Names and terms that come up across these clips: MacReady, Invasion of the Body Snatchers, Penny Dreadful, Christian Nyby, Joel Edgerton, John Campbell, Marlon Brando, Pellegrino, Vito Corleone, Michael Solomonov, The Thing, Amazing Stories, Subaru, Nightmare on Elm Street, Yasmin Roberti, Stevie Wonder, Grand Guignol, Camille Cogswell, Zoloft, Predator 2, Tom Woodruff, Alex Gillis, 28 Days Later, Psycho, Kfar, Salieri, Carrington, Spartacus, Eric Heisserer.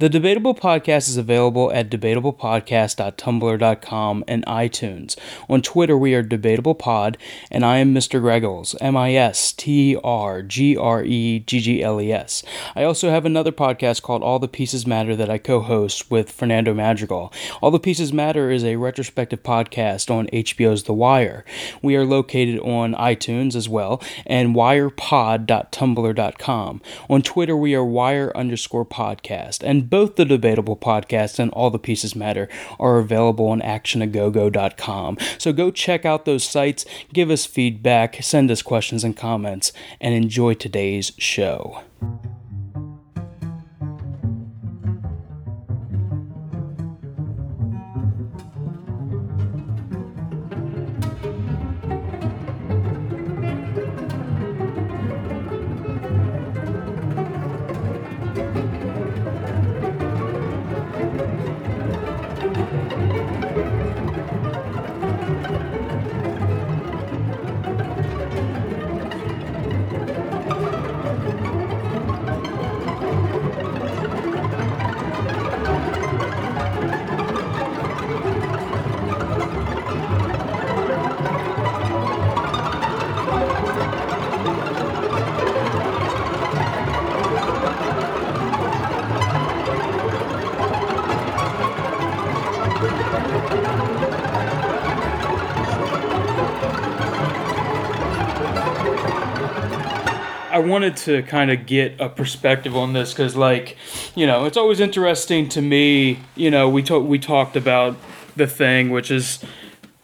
The Debatable Podcast is available at debatablepodcast.tumblr.com and iTunes. On Twitter, we are DebatablePod, and I am Mr. Greggles, MISTRGREGGLES. I also have another podcast called All the Pieces Matter that I co-host with Fernando Madrigal. All the Pieces Matter is a retrospective podcast on HBO's The Wire. We are located on iTunes as well, and wirepod.tumblr.com. On Twitter, we are wire_podcast, and both the Debatable Podcast and All the Pieces Matter are available on actionagogo.com. So go check out those sites, give us feedback, send us questions and comments, and enjoy today's show. I wanted to kind of get a perspective on this because, like, you know, it's always interesting to me. You know, we talked about The Thing, which is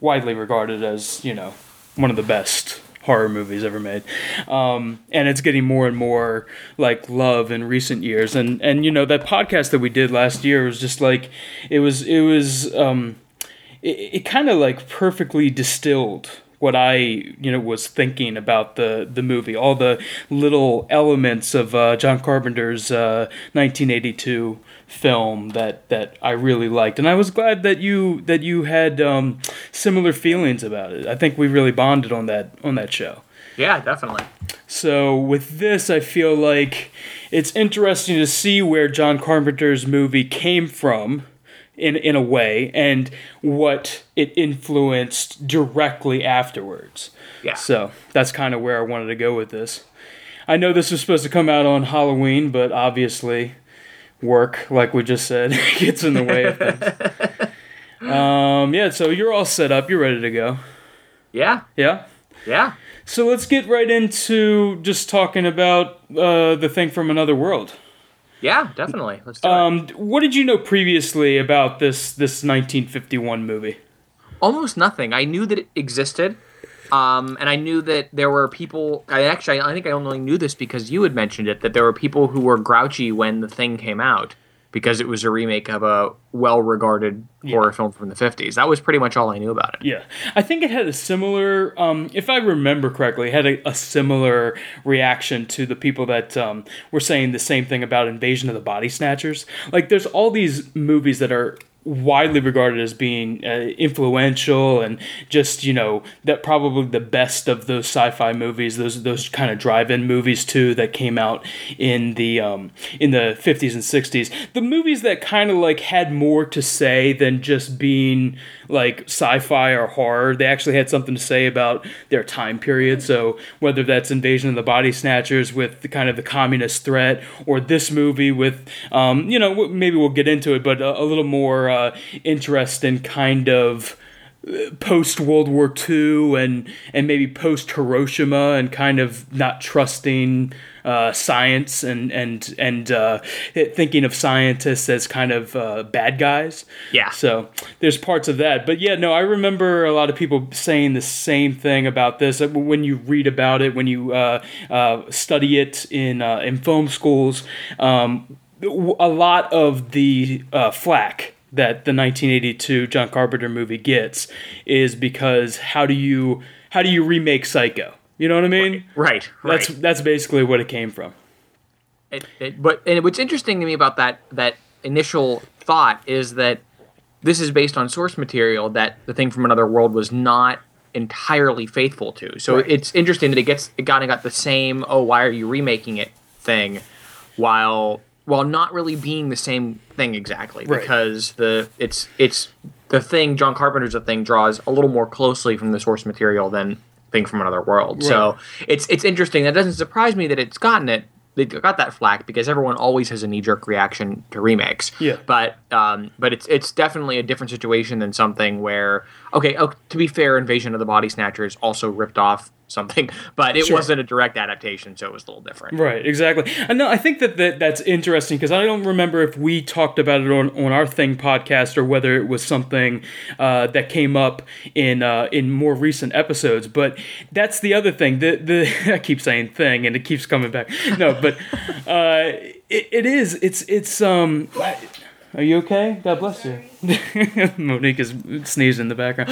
widely regarded as, you know, one of the best horror movies ever made, and it's getting more and more like love in recent years. And you know, that podcast that we did last year was just like it kind of like perfectly distilled what I, you know, was thinking about the movie, all the little elements of John Carpenter's 1982 film that I really liked, and I was glad that you had similar feelings about it. I think we really bonded on that show. Yeah, definitely. So with this, I feel like it's interesting to see where John Carpenter's movie came from, in a way, and what it influenced directly afterwards. Yeah. So that's kind of where I wanted to go with this. I know this was supposed to come out on Halloween, but obviously work, like we just said, gets in the way of things. Yeah, so you're all set up. You're ready to go. Yeah. Yeah? Yeah. So let's get right into just talking about The Thing From Another World. Yeah, definitely. Let's do it. What did you know previously about this 1951 movie? Almost nothing. I knew that it existed, and I knew that there were people. I think I only knew this because you had mentioned it, that there were people who were grouchy when The Thing came out because it was a remake of a well-regarded horror film from the 50s. That was pretty much all I knew about it. Yeah. I think it had a similar, if I remember correctly, it had a similar reaction to the people that were saying the same thing about Invasion of the Body Snatchers. Like, there's all these movies that are widely regarded as being influential and just, you know, that probably the best of those sci-fi movies, those kind of drive-in movies too that came out in the 50s and 60s. The movies that kind of like had more to say than just being like sci-fi or horror. They actually had something to say about their time period. So whether that's Invasion of the Body Snatchers with the kind of the communist threat, or this movie with, you know, maybe we'll get into it, but a little more interest in kind of post-World War II and maybe post-Hiroshima and kind of not trusting science and thinking of scientists as kind of bad guys. Yeah. So there's parts of that. But yeah, no, I remember a lot of people saying the same thing about this. When you read about it, when you study it in film schools, a lot of the flack that the 1982 John Carpenter movie gets is because how do you remake Psycho? You know what I mean? Right. That's basically what it came from. But what's interesting to me about that initial thought is that this is based on source material that The Thing From Another World was not entirely faithful to. So It's interesting that it got the same, why are you remaking it thing, while while not really being the same thing exactly, because it's The Thing, John Carpenter's The Thing, draws a little more closely from the source material than Thing From Another World. Right. So it's interesting. That doesn't surprise me that it's gotten it. They got that flack because everyone always has a knee-jerk reaction to remakes. Yeah. But it's definitely a different situation than something where, to be fair, Invasion of the Body Snatchers also ripped off something, but it wasn't a direct adaptation, so it was a little different. Right, exactly. And no, I think that's interesting because I don't remember if we talked about it on our Thing podcast or whether it was something that came up in more recent episodes. But that's the other thing. The I keep saying Thing and it keeps coming back. No, but it is. Are you okay? God bless you. Monique is sneezing in the background.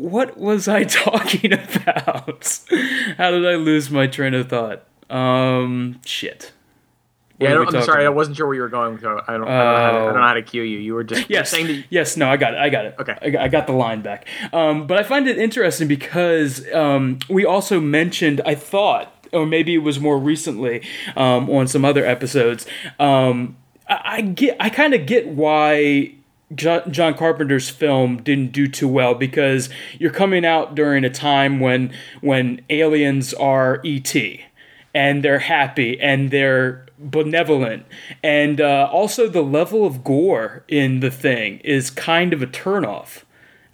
What was I talking about? How did I lose my train of thought? Shit. Yeah, I'm sorry. About? I wasn't sure where you were going. So I don't know how to cue you. You were just saying that. Yes. No, I got it. Okay. I got the line back. But I find it interesting because we also mentioned, I thought, or maybe it was more recently on some other episodes, I kind of get why John Carpenter's film didn't do too well, because you're coming out during a time when aliens are E.T. and they're happy and they're benevolent, and also the level of gore in The Thing is kind of a turnoff,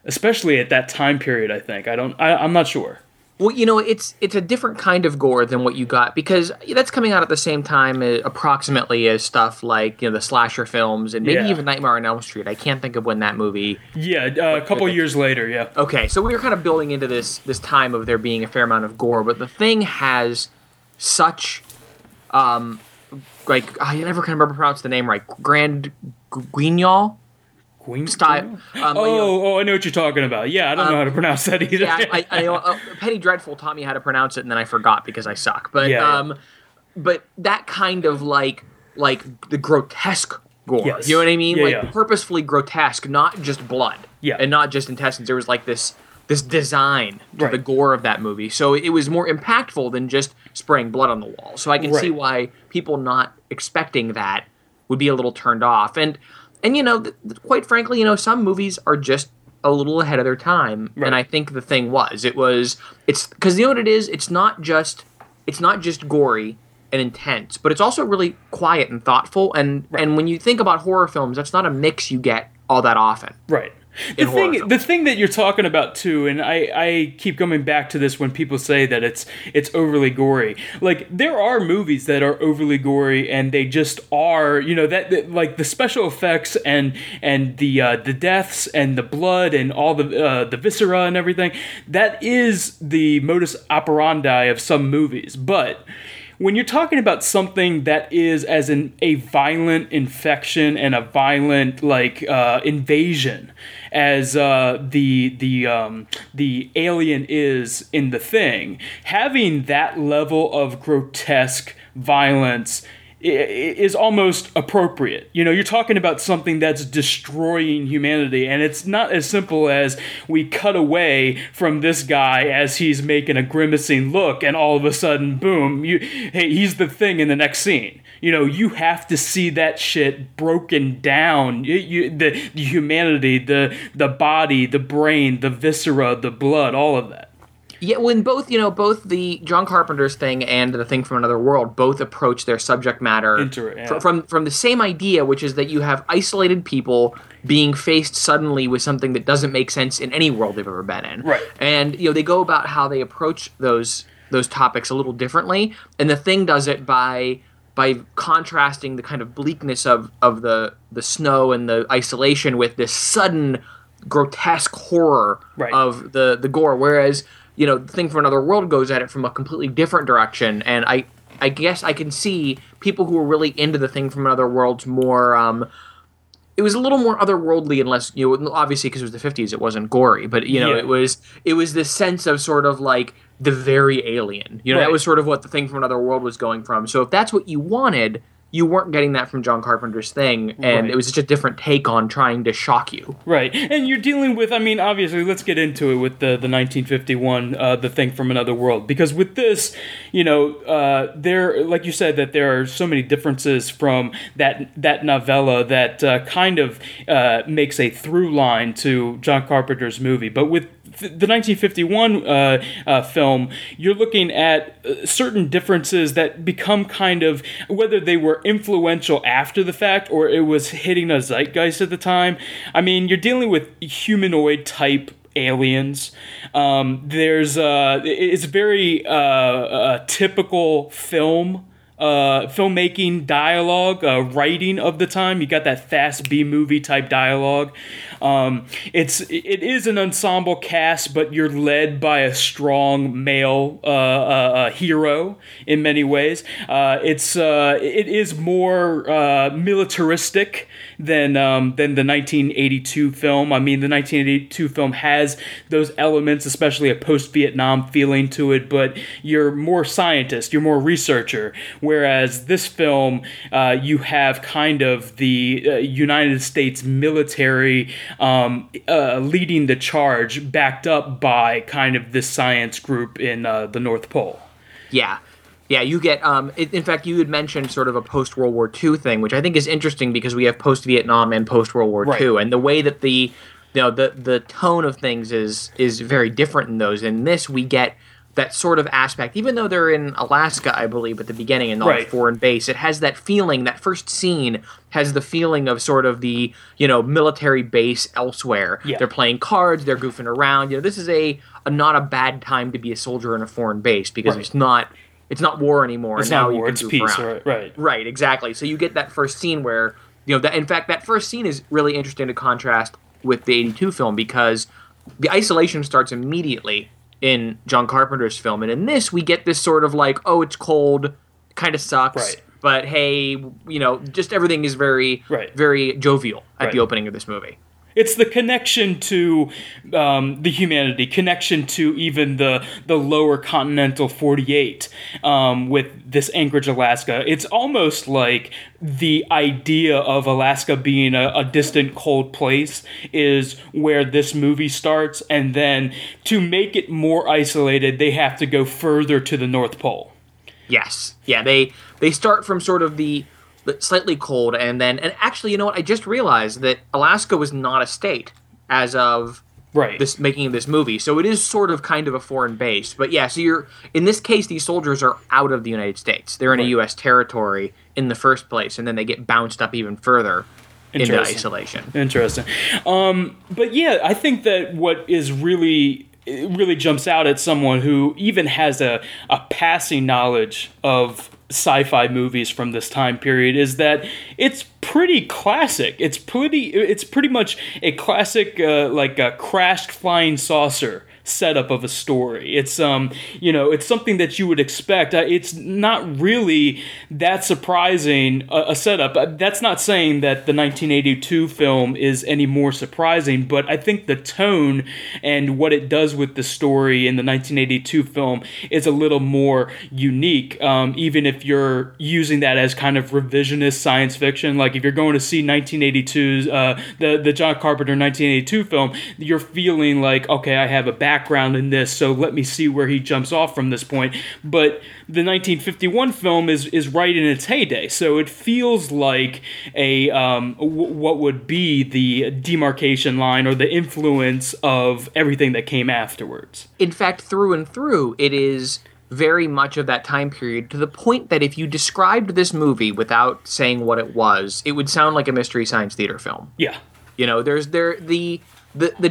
especially at that time period. I think I'm not sure. Well, it's a different kind of gore than what you got, because that's coming out at the same time approximately as stuff like, the slasher films and maybe even Nightmare on Elm Street. I can't think of when that movie... Yeah, a couple years later, yeah. Okay, so we were kind of building into this time of there being a fair amount of gore, but The Thing has such, I never can remember pronounce the name right, Grand Guignol? Style. I know what you're talking about. Yeah, I don't know how to pronounce that either. Yeah, I Penny Dreadful taught me how to pronounce it, and then I forgot because I suck. But but that kind of like the grotesque gore. Yes. You know what I mean? Yeah, purposefully grotesque, not just blood. Yeah. And not just intestines. There was like this design to the gore of that movie. So it was more impactful than just spraying blood on the wall. So I can see why people not expecting that would be a little turned off. And quite frankly, some movies are just a little ahead of their time, and I think The Thing was. It's because what it is. It's not just gory and intense, but it's also really quiet and thoughtful. And when you think about horror films, that's not a mix you get all that often. Right. The thing that you're talking about too, and I keep coming back to this when people say that it's overly gory. Like, there are movies that are overly gory and they just are, that like the special effects and the deaths and the blood and all the viscera and everything. That is the modus operandi of some movies, but when you're talking about something that is as in a violent infection and a violent invasion, as the alien is in The Thing, having that level of grotesque violence is almost appropriate. You're talking about something that's destroying humanity, and it's not as simple as we cut away from this guy as he's making a grimacing look, and all of a sudden, boom, he's the thing in the next scene. You have to see that shit broken down. The humanity, the body, the brain, the viscera, the blood, all of that. Yeah, when both the John Carpenter's Thing and The Thing From Another World both approach their subject matter from the same idea, which is that you have isolated people being faced suddenly with something that doesn't make sense in any world they've ever been in. Right. And they go about how they approach those topics a little differently, and The Thing does it by contrasting the kind of bleakness of the snow and the isolation with this sudden grotesque horror of the gore, whereas The Thing From Another World goes at it from a completely different direction, and I guess I can see people who are really into The Thing From Another World's more. It was a little more otherworldly, unless obviously because it was the 50s, it wasn't gory, but it was this sense of sort of like the very alien. That was sort of what The Thing From Another World was going from. So if that's what you wanted, you weren't getting that from John Carpenter's Thing, and right. It was such a different take on trying to shock you. Right, and you're dealing with, I mean, obviously, let's get into it with the 1951, The Thing From Another World, because with this, you know, there, like you said, that there are so many differences from that novella that kind of makes a through line to John Carpenter's movie, but with the 1951 film, you're looking at certain differences that become kind of, whether they were influential after the fact or it was hitting a zeitgeist at the time. I mean, you're dealing with humanoid type aliens. There's it's very a typical film. Filmmaking, dialogue, writing of the time. You got that fast B-movie type dialogue. It is an ensemble cast, but you're led by a strong male hero in many ways. It is more militaristic than the 1982 film. I mean, the 1982 film has those elements, especially a post-Vietnam feeling to it, but you're more scientist, you're more researcher. Whereas this film, you have kind of the United States military leading the charge, backed up by kind of this science group in the North Pole. Yeah. Yeah, you get, in fact, you had mentioned sort of a post-World War II thing, which I think is interesting because we have post-Vietnam and post-World War right. II. And the way that the tone of things is very different in those. In this, we get that sort of aspect, even though they're in Alaska, I believe, at the beginning, in the right. foreign base, it has that feeling, that first scene has the feeling of sort of the, you know, military base elsewhere. Yeah. They're playing cards, they're goofing around. You know, this is a not a bad time to be a soldier in a foreign base because right. it's not war anymore. It's not war, it's peace. Right, exactly. So you get that first scene where, you know, that, in fact, that first scene is really interesting to contrast with the 82 film because the isolation starts immediately in John Carpenter's film, and in this we get this sort of like, oh, it's cold, kind of sucks, right. but hey, you know, just everything is very, right. very jovial at right. the opening of this movie. It's the connection to the humanity, connection to even the lower continental 48 with this Anchorage, Alaska. It's almost like the idea of Alaska being a distant, cold place is where this movie starts. And then to make it more isolated, they have to go further to the North Pole. Yes. Yeah, they start from sort of the slightly cold, and actually, you know what? I just realized that Alaska was not a state as of right. this making of this movie, so it is sort of kind of a foreign base. But yeah, so you're in this case, these soldiers are out of the United States; they're in right. a U.S. territory in the first place, and then they get bounced up even further into isolation. Interesting, but yeah, I think that what is really. It really jumps out at someone who even has a passing knowledge of sci-fi movies from this time period is that it's pretty classic. It's pretty much a classic, like a crashed flying saucer setup of a story. It's you know, it's something that you would expect. It's not really that surprising a setup. That's not saying that the 1982 film is any more surprising, but I think the tone and what it does with the story in the 1982 film is a little more unique. Even if you're using that as kind of revisionist science fiction, like if you're going to see 1982's the John Carpenter 1982 film, you're feeling like, okay, I have a background in this, so let me see where he jumps off from this point. But the 1951 film is right in its heyday, so it feels like a what would be the demarcation line or the influence of everything that came afterwards. In fact, through and through, it is very much of that time period, to the point that if you described this movie without saying what it was, it would sound like a Mystery Science Theater film. Yeah. You know, The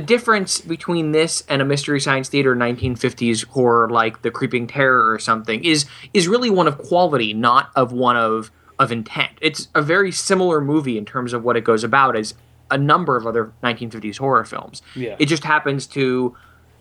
difference between this and a Mystery Science Theater 1950s horror like The Creeping Terror or something is really one of quality, not of one of intent. It's a very similar movie in terms of what it goes about as a number of other 1950s horror films. Yeah. It just happens to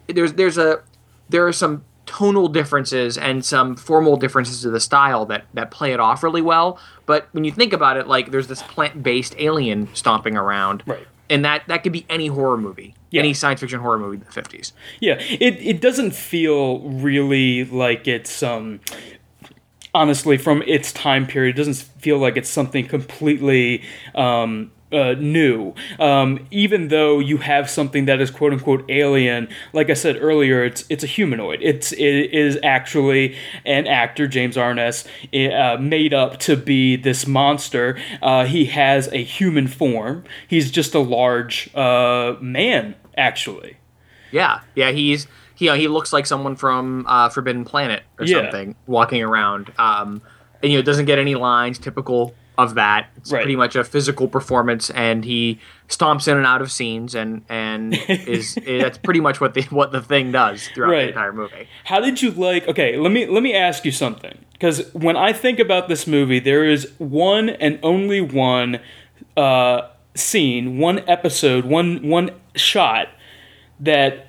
there are some tonal differences and some formal differences to the style that play it off really well. But when you think about it, like there's this plant-based alien stomping around. Right. And that could be any horror movie, yeah. any science fiction horror movie in the 50s. Yeah, it doesn't feel really like it's honestly, from its time period. It doesn't feel like it's something completely new. Even though you have something that is quote unquote alien, like I said earlier, it's a humanoid. It is actually an actor, James Arness, made up to be this monster. He has a human form. He's just a large man, actually. Yeah. He looks like someone from Forbidden Planet or something walking around. And it doesn't get any lines. Typical of that. It's pretty much a physical performance, and he stomps in and out of scenes, and is that's pretty much what the thing does throughout the entire movie. How did you like? Okay, let me ask you something, because when I think about this movie, there is one and only one scene, one episode, one shot that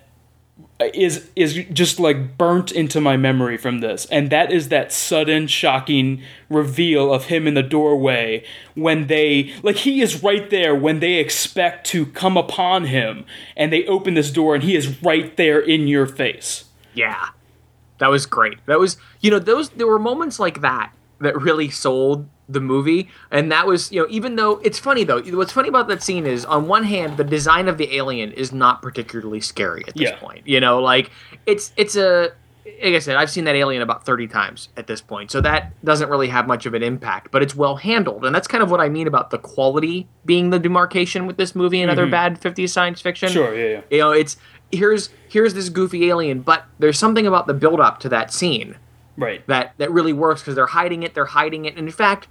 is just like burnt into my memory from this, and that is that sudden shocking reveal of him in the doorway when they, like, he is right there when they expect to come upon him, and they open this door and he is right there in your face. Yeah, that was great. That was, there were moments like that really sold the movie, and that was, even though it's funny though, what's funny about that scene is, on one hand, the design of the alien is not particularly scary at this point. Like I said, I've seen that alien about 30 times at this point, so that doesn't really have much of an impact, but it's well handled, and that's kind of what I mean about the quality being the demarcation with this movie and other bad 50s science fiction. Sure, yeah. It's here's this goofy alien, but there's something about the build up to that scene. Right. That really works, because they're hiding it. And in fact,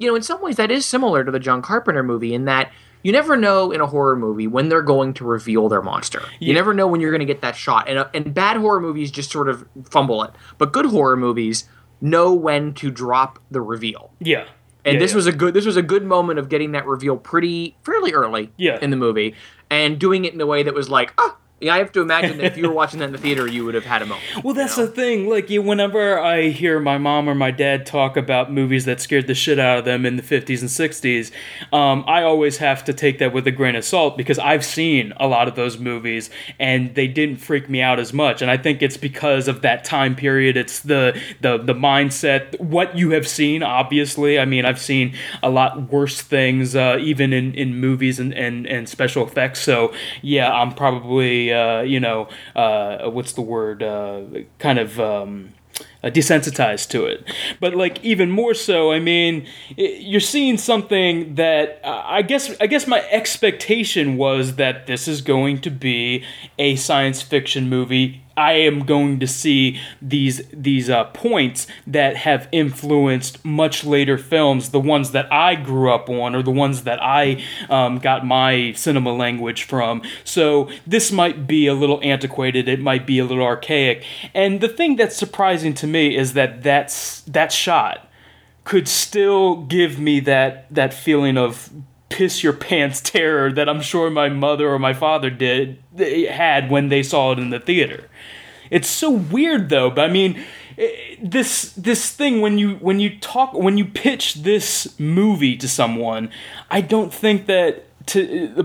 in some ways that is similar to the John Carpenter movie, in that you never know in a horror movie when they're going to reveal their monster. Yeah. You never know when you're going to get that shot. And bad horror movies just sort of fumble it. But good horror movies know when to drop the reveal. Yeah. And this was a good moment of getting that reveal fairly early in the movie, and doing it in a way that was like, ah. Yeah, I have to imagine that if you were watching that in the theater, you would have had a moment. Well, that's the thing. Like, whenever I hear my mom or my dad talk about movies that scared the shit out of them in the 50s and 60s, I always have to take that with a grain of salt, because I've seen a lot of those movies and they didn't freak me out as much. And I think it's because of that time period. It's the mindset, what you have seen, obviously. I mean, I've seen a lot worse things, even in movies and special effects. So, yeah, I'm probably... desensitized to it. But like, even more so, I mean, you're seeing something that I guess my expectation was that this is going to be a science fiction movie. I am going to see these points that have influenced much later films, the ones that I grew up on, or the ones that I got my cinema language from. So this might be a little antiquated, it might be a little archaic. And the thing that's surprising to me is that shot could still give me that feeling of piss your pants terror that I'm sure my mother or my father had when they saw it in the theater. It's so weird though, but I mean, this thing, when you pitch this movie to someone, I don't think that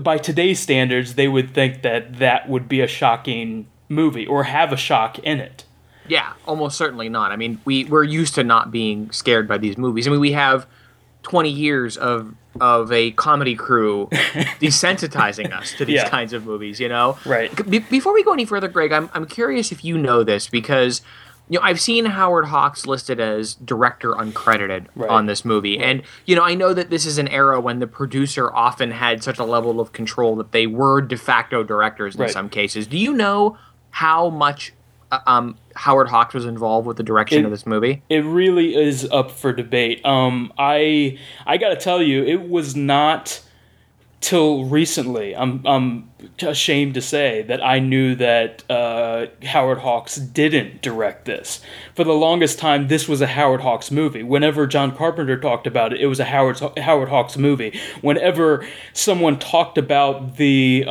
by today's standards they would think that would be a shocking movie or have a shock in it. Yeah, almost certainly not. I mean, we're used to not being scared by these movies. I mean, we have 20 years of a comedy crew desensitizing us to these kinds of movies, Right. Before we go any further, Greg, I'm curious if you know this, because I've seen Howard Hawks listed as director uncredited on this movie. Right. And I know that this is an era when the producer often had such a level of control that they were de facto directors in some cases. Do you know how much Howard Hawks was involved with the direction of this movie? It really is up for debate. I gotta tell you, it was not till recently, I'm ashamed to say, that I knew that Howard Hawks didn't direct this. For the longest time, this was a Howard Hawks movie. Whenever John Carpenter talked about it, it was a Howard Hawks movie. Whenever someone talked about the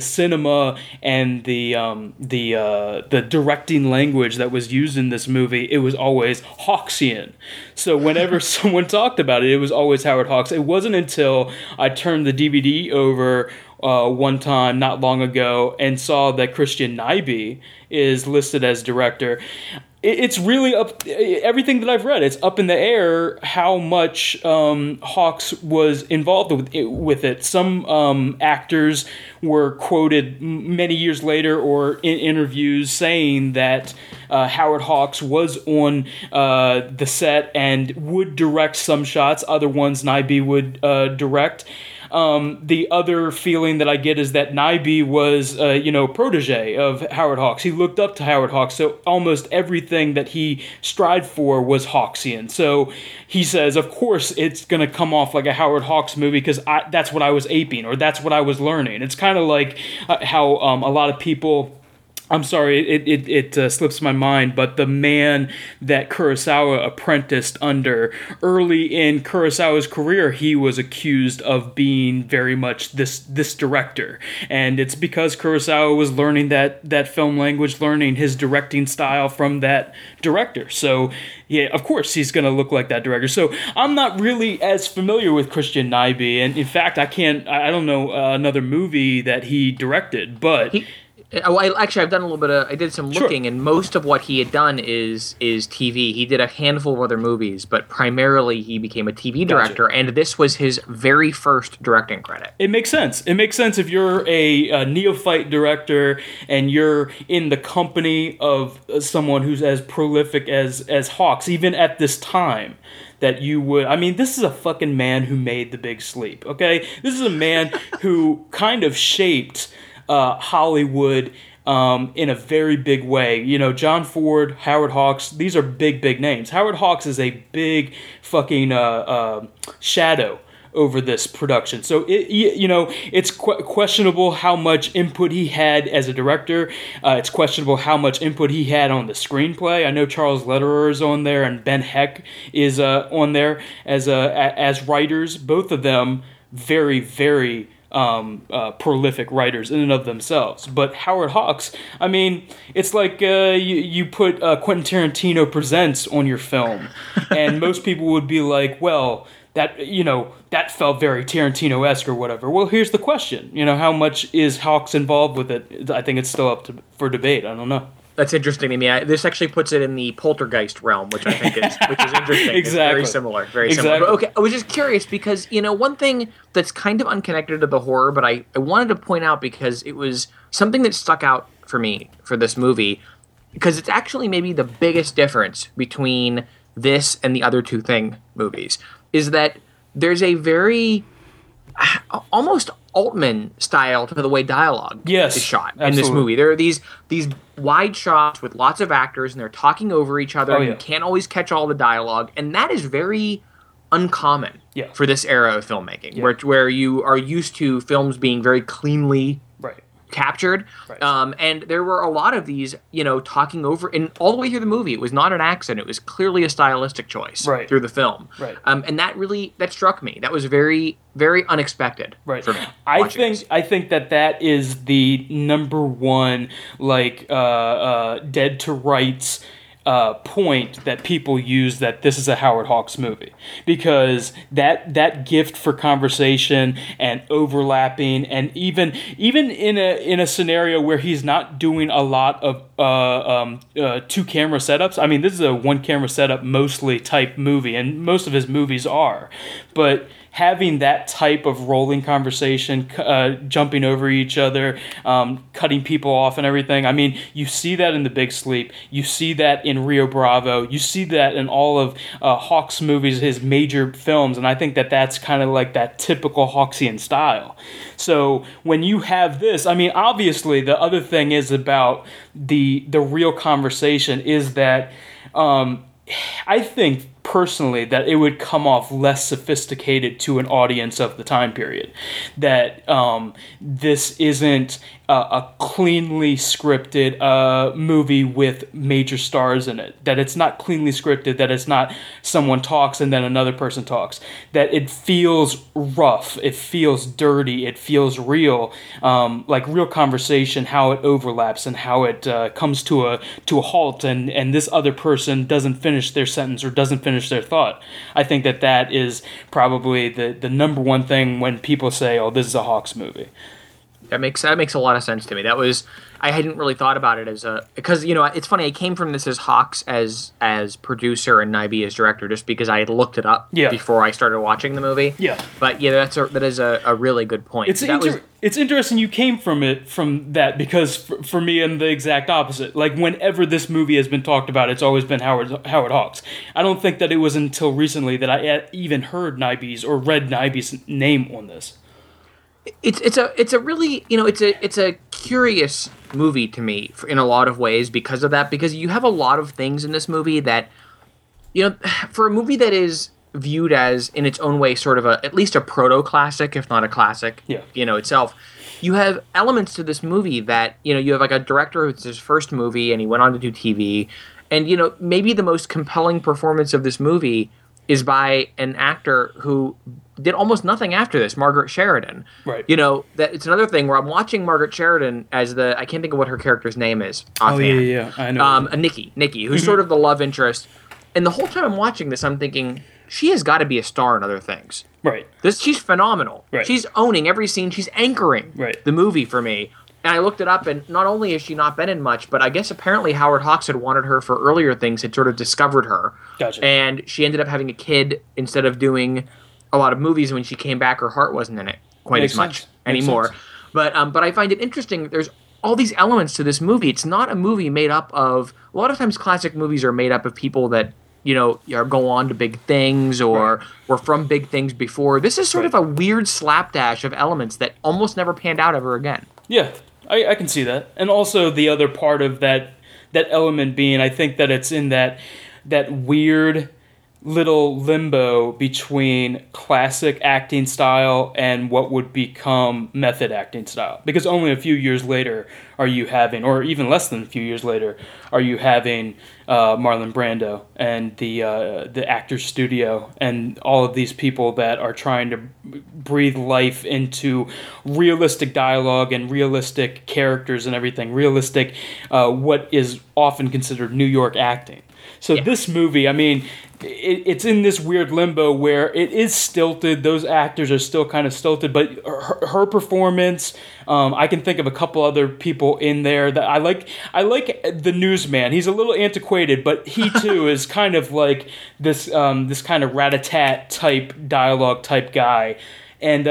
cinema and the directing language that was used in this movie, it was always Hawksian. So whenever someone talked about it, it was always Howard Hawks. It wasn't until I turned the DVD over one time not long ago and saw that Christian Nyby is listed as director. It's really up, everything that I've read, it's up in the air how much Hawks was involved with it. Some actors were quoted many years later or in interviews saying that Howard Hawks was on the set and would direct some shots, other ones Nyby would direct. The other feeling that I get is that Nyby was, protege of Howard Hawks. He looked up to Howard Hawks, so almost everything that he strived for was Hawksian. So he says, of course, it's going to come off like a Howard Hawks movie because that's what I was aping or that's what I was learning. It's kind of like how a lot of people... I'm sorry, it slips my mind, but the man that Kurosawa apprenticed under, early in Kurosawa's career, he was accused of being very much this director. And it's because Kurosawa was learning that film language, learning his directing style from that director. So... yeah, of course he's going to look like that director. So I'm not really as familiar with Christian Nyby. And in fact, I don't know another movie that he directed, but... I've done a little bit of... I did some looking, and most of what he had done is TV. He did a handful of other movies, but primarily he became a TV director, and this was his very first directing credit. It makes sense. It makes sense if you're a neophyte director and you're in the company of someone who's as prolific as Hawks, even at this time. That you would... I mean, this is a fucking man who made The Big Sleep, okay? This is a man who kind of shaped... Hollywood in a very big way. You know, John Ford, Howard Hawks, these are big, big names. Howard Hawks is a big fucking shadow over this production. So, it's questionable how much input he had as a director. It's questionable how much input he had on the screenplay. I know Charles Lederer is on there and Ben Heck is on there as writers. Both of them very, very... prolific writers in and of themselves. But Howard Hawks, I mean, it's like you put Quentin Tarantino Presents on your film, and most people would be like, well, that felt very Tarantino-esque or whatever. Well, here's the question. How much is Hawks involved with it? I think it's still up for debate. I don't know. That's interesting to me. This actually puts it in the poltergeist realm, which I think is interesting. Exactly. It's very similar. But okay, I was just curious because, one thing that's kind of unconnected to the horror, but I wanted to point out because it was something that stuck out for me for this movie, because it's actually maybe the biggest difference between this and the other two Thing movies, is that there's a very almost Altman style to the way dialogue is shot in this movie. There are these wide shots with lots of actors, and they're talking over each other, and you can't always catch all the dialogue, and that is very uncommon for this era of filmmaking, where you are used to films being very cleanly captured. Right. And there were a lot of these, talking over, and all the way through the movie, it was not an accident. It was clearly a stylistic choice through the film. Right. And that struck me. That was very, very unexpected for me. I think that is the number one, dead to rights point that people use, that this is a Howard Hawks movie, because that gift for conversation and overlapping, and even in a scenario where he's not doing a lot of two camera setups. I mean, this is a one camera setup mostly type movie, and most of his movies are, but having that type of rolling conversation, jumping over each other, cutting people off and everything. I mean, you see that in The Big Sleep. You see that in Rio Bravo. You see that in all of Hawks' movies, his major films. And I think that's kind of like that typical Hawksian style. So when you have this, I mean, obviously the other thing is about the real conversation is that I think personally that it would come off less sophisticated to an audience of the time period, that this isn't a cleanly scripted movie with major stars in it, that it's not cleanly scripted, that it's not someone talks and then another person talks, that it feels rough, it feels dirty, it feels real, like real conversation, how it overlaps and how it comes to a halt, and this other person doesn't finish their sentence or doesn't finish their thought. I think that is probably the number one thing when people say, oh, this is a Hawks movie. That makes a lot of sense to me. That was, I hadn't really thought about it as a, because, you know, it's funny, I came from this as Hawks as producer and Nyby as director, just because I had looked it up before I started watching the movie. Yeah. But yeah, that is a really good point. It's interesting you came from that, because for me, I'm the exact opposite. Like, whenever this movie has been talked about, it's always been Howard Hawks. I don't think that it was until recently that I even heard Nyby's or read Nyby's name on this. It's a really, you know, it's a curious movie to me in a lot of ways because of that, because you have a lot of things in this movie that, you know, for a movie that is viewed as in its own way sort of a, at least a proto-classic, if not a classic, you know, itself, you have elements to this movie that, you know, you have like a director who's his first movie and he went on to do TV, and, you know, maybe the most compelling performance of this movie is by an actor who did almost nothing after this, Margaret Sheridan. Right. You know, that it's another thing where I'm watching Margaret Sheridan as the, I can't think of what her character's name is. I know. Nikki, who's sort of the love interest. And the whole time I'm watching this, I'm thinking, she has got to be a star in other things. Right. She's phenomenal. Right. She's owning every scene. She's anchoring the movie for me. And I looked it up, and not only has she not been in much, but I guess apparently Howard Hawks had wanted her for earlier things, had sort of discovered her. Gotcha. And she ended up having a kid instead of doing a lot of movies. When she came back, her heart wasn't in it quite as much anymore. But I find it interesting that there's all these elements to this movie. It's not a movie made up of – a lot of times classic movies are made up of people that, you know, go on to big things or were from big things before. This is sort of a weird slapdash of elements that almost never panned out ever again. Yeah. I can see that. And also the other part of that element being, I think that it's in that weird little limbo between classic acting style and what would become method acting style. Because only a few years later are you having, or even less than a few years later, are you having Marlon Brando and the Actors Studio and all of these people that are trying to breathe life into realistic dialogue and realistic characters and everything, realistic what is often considered New York acting. So this movie, I mean, it's in this weird limbo where it is stilted. Those actors are still kind of stilted, but her performance. I can think of a couple other people in there that I like. I like the newsman. He's a little antiquated, but he too is kind of like this kind of rat-a-tat type dialogue type guy. And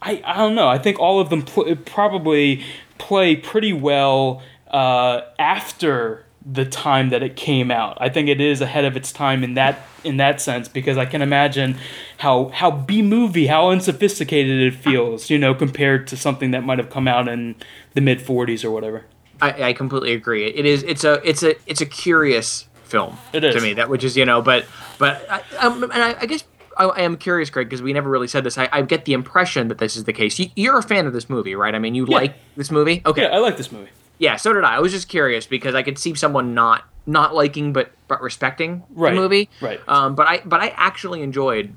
I don't know. I think all of them probably play pretty well after the time that it came out. I think it is ahead of its time in that sense, because I can imagine how B-movie, how unsophisticated it feels, you know, compared to something that might have come out in the mid 40s or whatever. I completely agree. It's a curious film. It is to me that, which is, you know, but I guess I am curious, Greg, because we never really said this. I get the impression that this is the case. You're a fan of this movie, right? I mean, you like this movie? Okay. Yeah, I like this movie. Yeah, so did I. I was just curious because I could see someone not liking but respecting the movie. Right. But I actually enjoyed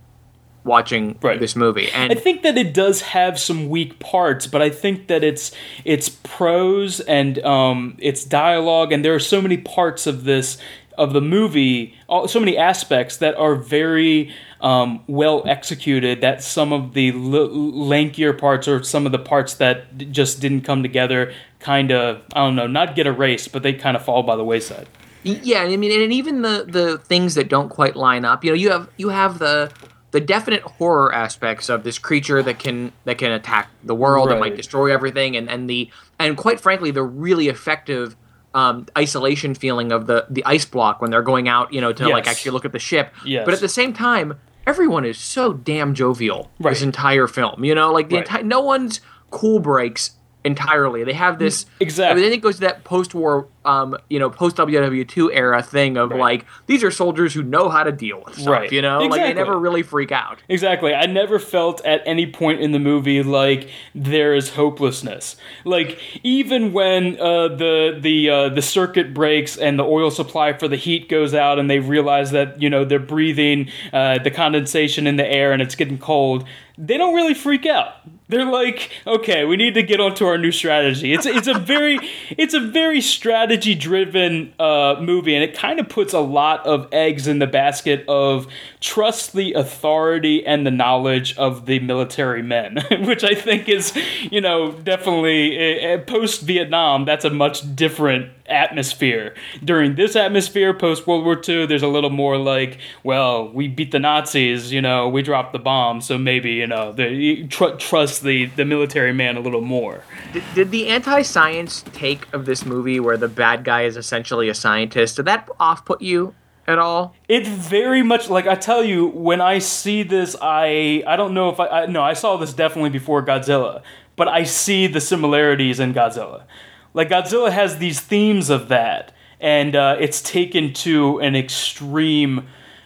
watching this movie. And I think that it does have some weak parts, but I think that it's prose and it's dialogue, and there are so many parts of this of the movie, so many aspects that are very well executed, that some of the lankier parts or some of the parts that just didn't come together kind of, I don't know, not get erased, but they kind of fall by the wayside. Yeah, I mean, and even the things that don't quite line up, you know, you have the definite horror aspects of this creature that can attack the world and might destroy everything, and quite frankly, the really effective isolation feeling of the ice block when they're going out, you know, to like actually look at the ship. Yes. But at the same time, everyone is so damn jovial this entire film, you know, like the no one's cool breaks entirely. They have this I mean, it goes to that post-war, you know, post-WW2 era thing of like, these are soldiers who know how to deal with stuff, you know, like they never really freak out. Exactly. I never felt at any point in the movie like there is hopelessness. Like, even when the circuit breaks and the oil supply for the heat goes out and they realize that, you know, they're breathing the condensation in the air and it's getting cold, they don't really freak out. They're like, okay, we need to get onto our new strategy. It's a very strategy-driven movie, and it kind of puts a lot of eggs in the basket of trust the authority and the knowledge of the military men, which I think is, you know, definitely post-Vietnam, that's a much different atmosphere. During this atmosphere, post-World War II, there's a little more like, well, we beat the Nazis, you know, we dropped the bomb, so maybe, you know, trust the military man a little more. Did the anti-science take of this movie, where the bad guy is essentially a scientist, did that off-put you at all? It's very much like, I tell you, when I see this, I don't know if I saw this definitely before Godzilla, but I see the similarities in Godzilla. Like, Godzilla has these themes of that, and it's taken to an extreme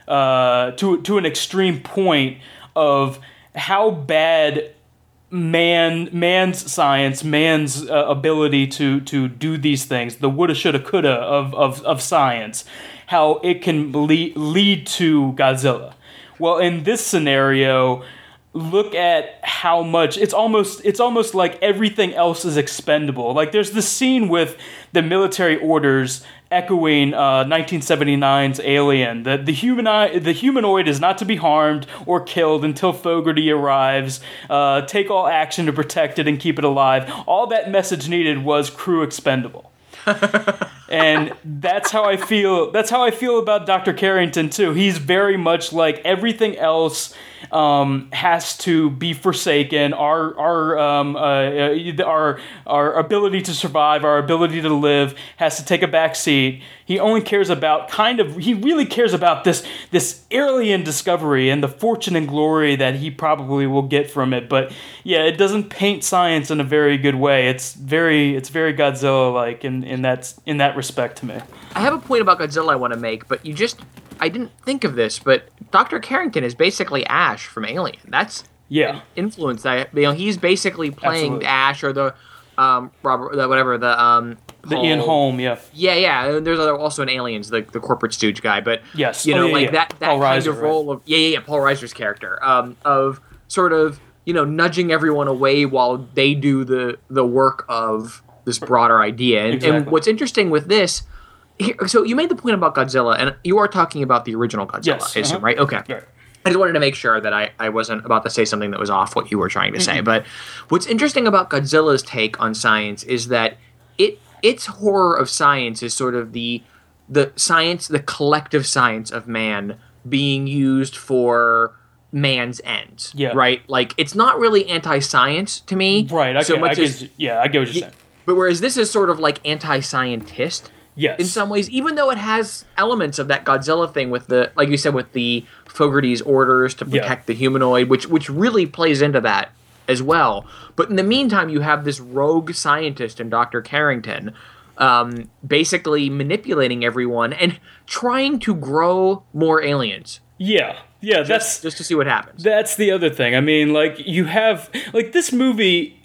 point of how bad man's science, man's ability to do these things, the woulda, shoulda, coulda of science, how it can lead to Godzilla. Well, in this scenario, look at how much it's almost like everything else is expendable. Like, there's this scene with the military orders echoing 1979's Alien, that the humanoid is not to be harmed or killed until Fogarty arrives. Take all action to protect it and keep it alive. All that message needed was crew expendable. And that's how I feel about Dr. Carrington too. He's very much like everything else has to be forsaken. Our ability to survive, our ability to live has to take a back seat. He only cares about he really cares about this alien discovery and the fortune and glory that he probably will get from it. But yeah, it doesn't paint science in a very good way. It's very Godzilla-like in that respect to me. I have a point about Godzilla I want to make, but I didn't think of this, but Dr. Carrington is basically Ash from Alien. That's an influence that, you know, he's basically playing Ash or the Ian Holm, yeah. Yeah, yeah. There's also in Aliens, the corporate stooge guy, but yes. That Paul kind Reiser, of role right? of Paul Reiser's character of sort of, you know, nudging everyone away while they do the work of this broader idea. And, exactly. And what's interesting with this. So you made the point about Godzilla, and you are talking about the original Godzilla, yes, I assume, right? Okay. Right. I just wanted to make sure that I wasn't about to say something that was off what you were trying to say. But what's interesting about Godzilla's take on science is that its horror of science is sort of the collective science of man being used for man's ends, yeah. Right? Like, it's not really anti-science to me. Right. I get what you're saying. But whereas this is sort of like anti-scientist. Yes. In some ways, even though it has elements of that Godzilla thing with the, like you said, with the Fogarty's orders to protect the humanoid, which really plays into that as well. But in the meantime, you have this rogue scientist in Dr. Carrington basically manipulating everyone and trying to grow more aliens. Yeah. Yeah, just to see what happens. That's the other thing. I mean, like, you have, like, this movie,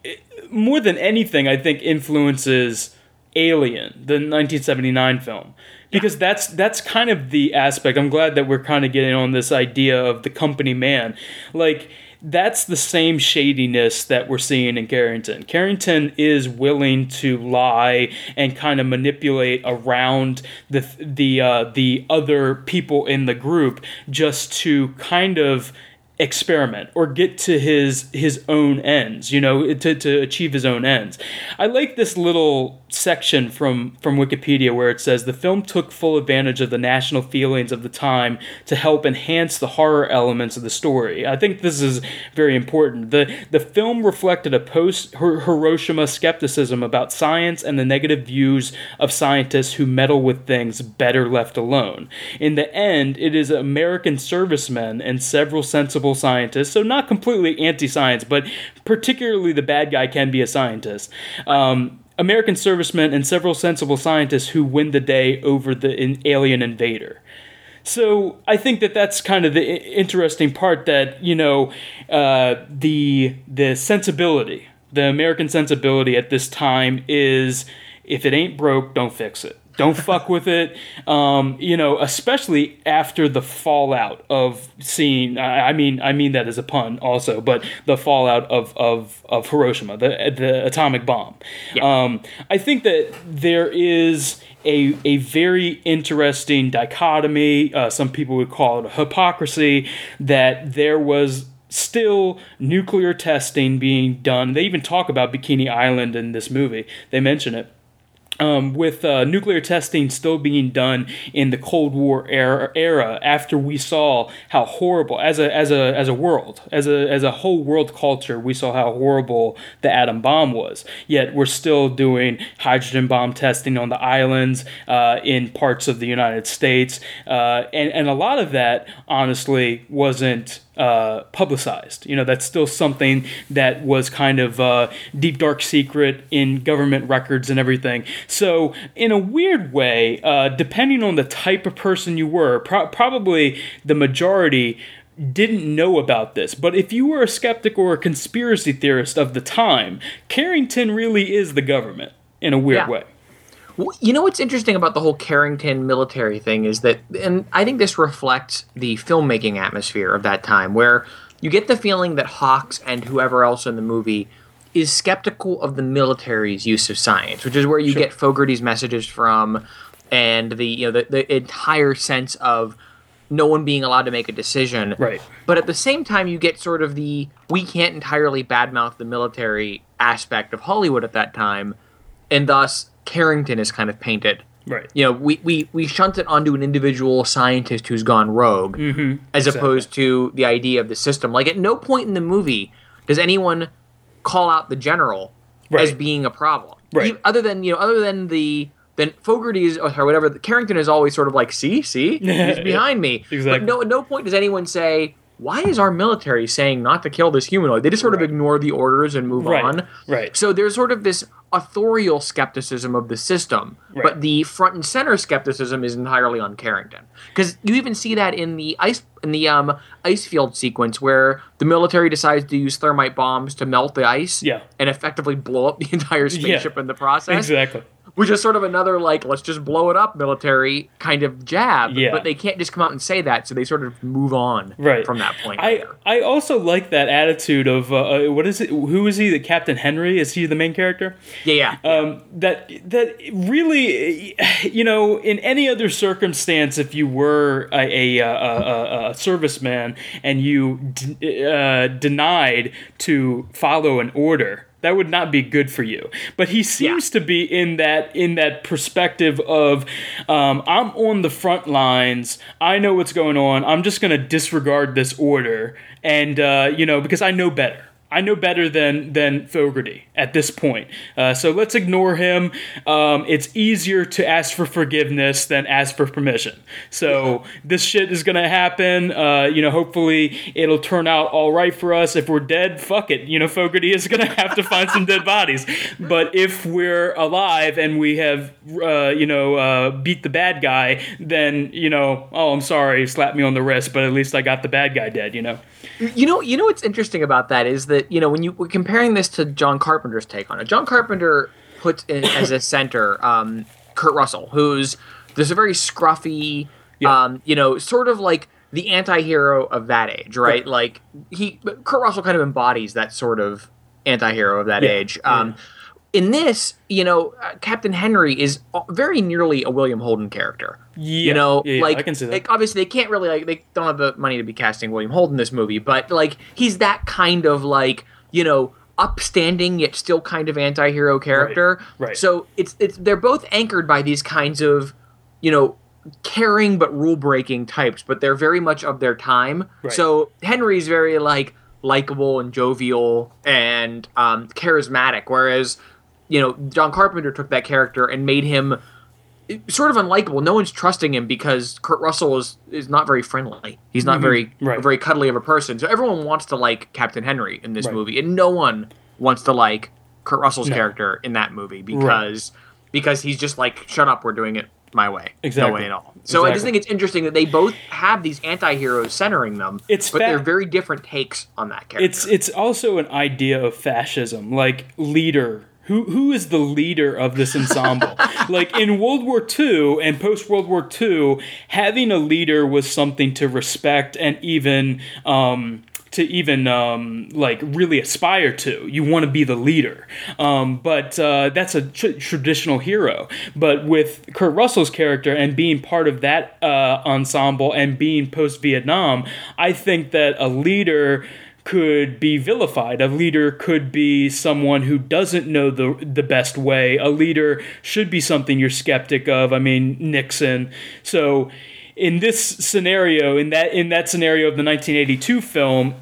more than anything, I think influences Alien, the 1979 film, because that's kind of the aspect. I'm glad that we're kind of getting on this idea of the company man. Like, that's the same shadiness that we're seeing in Carrington. Carrington is willing to lie and kind of manipulate around the other people in the group just to kind of experiment or get to his own ends, you know, to achieve his own ends. I like this little section from Wikipedia where it says the film took full advantage of the national feelings of the time to help enhance the horror elements of the story. I think this is very important. The film reflected a post-Hiroshima skepticism about science and the negative views of scientists who meddle with things better left alone. In the end, it is American servicemen and several sensible scientist, so not completely anti-science, but particularly the bad guy can be a scientist. American servicemen and several sensible scientists who win the day over the alien invader. So I think that that's kind of the interesting part, that, you know, the sensibility, the American sensibility at this time is, if it ain't broke, don't fix it. Don't fuck with it. You know, especially after the fallout of seeing, I mean that as a pun also, but the fallout of Hiroshima, the atomic bomb. Yeah. I think that there is a very interesting dichotomy. Some people would call it hypocrisy, that there was still nuclear testing being done. They even talk about Bikini Island in this movie. They mention it. With nuclear testing still being done in the Cold War era, after we saw how horrible, as a world, as a whole world culture, we saw how horrible the atom bomb was. Yet we're still doing hydrogen bomb testing on the islands, in parts of the United States, and a lot of that honestly wasn't publicized. You know, that's still something that was kind of deep, dark secret in government records and everything. So in a weird way, depending on the type of person you were, probably the majority didn't know about this. But if you were a skeptic or a conspiracy theorist of the time, Carrington really is the government in a weird way. You know what's interesting about the whole Carrington military thing is that, and I think this reflects the filmmaking atmosphere of that time, where you get the feeling that Hawks and whoever else in the movie is skeptical of the military's use of science, which is where you get Fogarty's messages from, and the entire sense of no one being allowed to make a decision. Right. But at the same time, you get sort of the we can't entirely badmouth the military aspect of Hollywood at that time, and thus Carrington is kind of painted. Right. You know, we shunt it onto an individual scientist who's gone rogue, as opposed to the idea of the system. Like, at no point in the movie does anyone call out the general as being a problem. Right. Other than Fogarty's or whatever, Carrington is always sort of like, see, he's behind me. Exactly. But at no point does anyone say, why is our military saying not to kill this humanoid? They just sort of ignore the orders and move on. Right. So there's sort of this authorial skepticism of the system, but the front and center skepticism is entirely on Carrington. Because you even see that in the ice field sequence where the military decides to use thermite bombs to melt the ice and effectively blow up the entire spaceship in the process. Exactly. Which is sort of another, like, let's just blow it up military kind of jab. Yeah. But they can't just come out and say that, so they sort of move on from that point. I also like that attitude of, what is it? Who is he? The Captain Henry? Is he the main character? Yeah. That really, you know, in any other circumstance, if you were a serviceman and you denied to follow an order, that would not be good for you. But he seems to be in that perspective of, I'm on the front lines. I know what's going on. I'm just going to disregard this order, and because I know better. I know better than Fogarty at this point. So let's ignore him. It's easier to ask for forgiveness than ask for permission. So this shit is going to happen. Hopefully it'll turn out all right for us. If we're dead, fuck it. Fogarty is going to have to find some dead bodies. But if we're alive and we have, beat the bad guy, then, oh, I'm sorry, slap me on the wrist, but at least I got the bad guy dead, You know what's interesting about that is that, when we're comparing this to John Carpenter's take on it, John Carpenter puts in as a center Kurt Russell, who's this very scruffy, sort of like the anti-hero of that age, right? Yeah. Like, Kurt Russell kind of embodies that sort of anti-hero of that age. In this, Captain Henry is very nearly a William Holden character. Yeah, I can see that. Like, obviously, they can't really, they don't have the money to be casting William Holden in this movie, but, he's that kind of, upstanding yet still kind of anti-hero character. Right. So it's they're both anchored by these kinds of, caring but rule-breaking types, but they're very much of their time. Right. So Henry's very, likable and jovial and charismatic, whereas... John Carpenter took that character and made him sort of unlikable. No one's trusting him because Kurt Russell is not very friendly. He's not very cuddly of a person. So everyone wants to like Captain Henry in this movie, and no one wants to like Kurt Russell's character in that movie because he's just like, shut up, we're doing it my way. Exactly. No way at all. So I just think it's interesting that they both have these anti-heroes centering them, but they're very different takes on that character. It's also an idea of fascism, like leader Who is the leader of this ensemble? Like, in World War II and post-World War II, having a leader was something to respect and even... like really aspire to. You want to be the leader. But that's a traditional hero. But with Kurt Russell's character and being part of that ensemble and being post-Vietnam, I think that a leader could be vilified. A leader could be someone who doesn't know the best way. A leader should be something you're skeptic of. I mean, Nixon. So... in this scenario, in that scenario of the 1982 film,